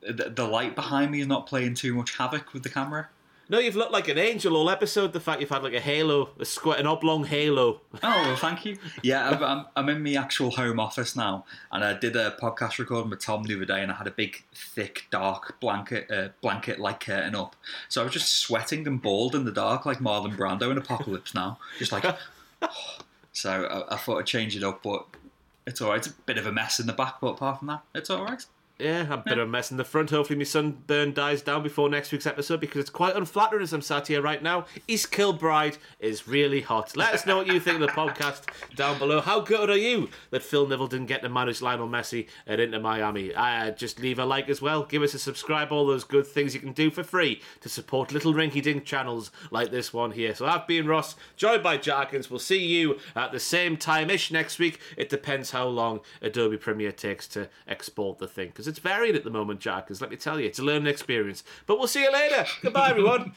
the, the light behind me is not playing too much havoc with the camera. No, you've looked like an angel all episode. The fact you've had like a halo, a square, an oblong halo. Oh, well, thank you. Yeah, I'm, I'm in my actual home office now, and I did a podcast recording with Tom the other day, and I had a big, thick, dark blanket, uh, blanket like curtain up. So I was just sweating and bald in the dark, like Marlon Brando in Apocalypse Now, just like. Oh. So I, I thought I'd change it up, but it's all right. It's a bit of a mess in the back, but apart from that, it's all right. Yeah, I'm a bit of a mess in the front. Hopefully my sunburn dies down before next week's episode, because it's quite unflattering as I'm sat here right now. East Kilbride is really hot. Let us know what you think of the podcast down below. How good are you that Phil Neville didn't get to manage Lionel Messi at Inter Miami? Uh, just leave a like as well. Give us a subscribe. All those good things you can do for free to support little rinky-dink channels like this one here. So I've been Ross, joined by Jarkins. We'll see you at the same time-ish next week. It depends how long Adobe Premiere takes to export the thing, because it's varied at the moment, Jack, because let me tell you, it's a learning experience. But we'll see you later. Goodbye, everyone.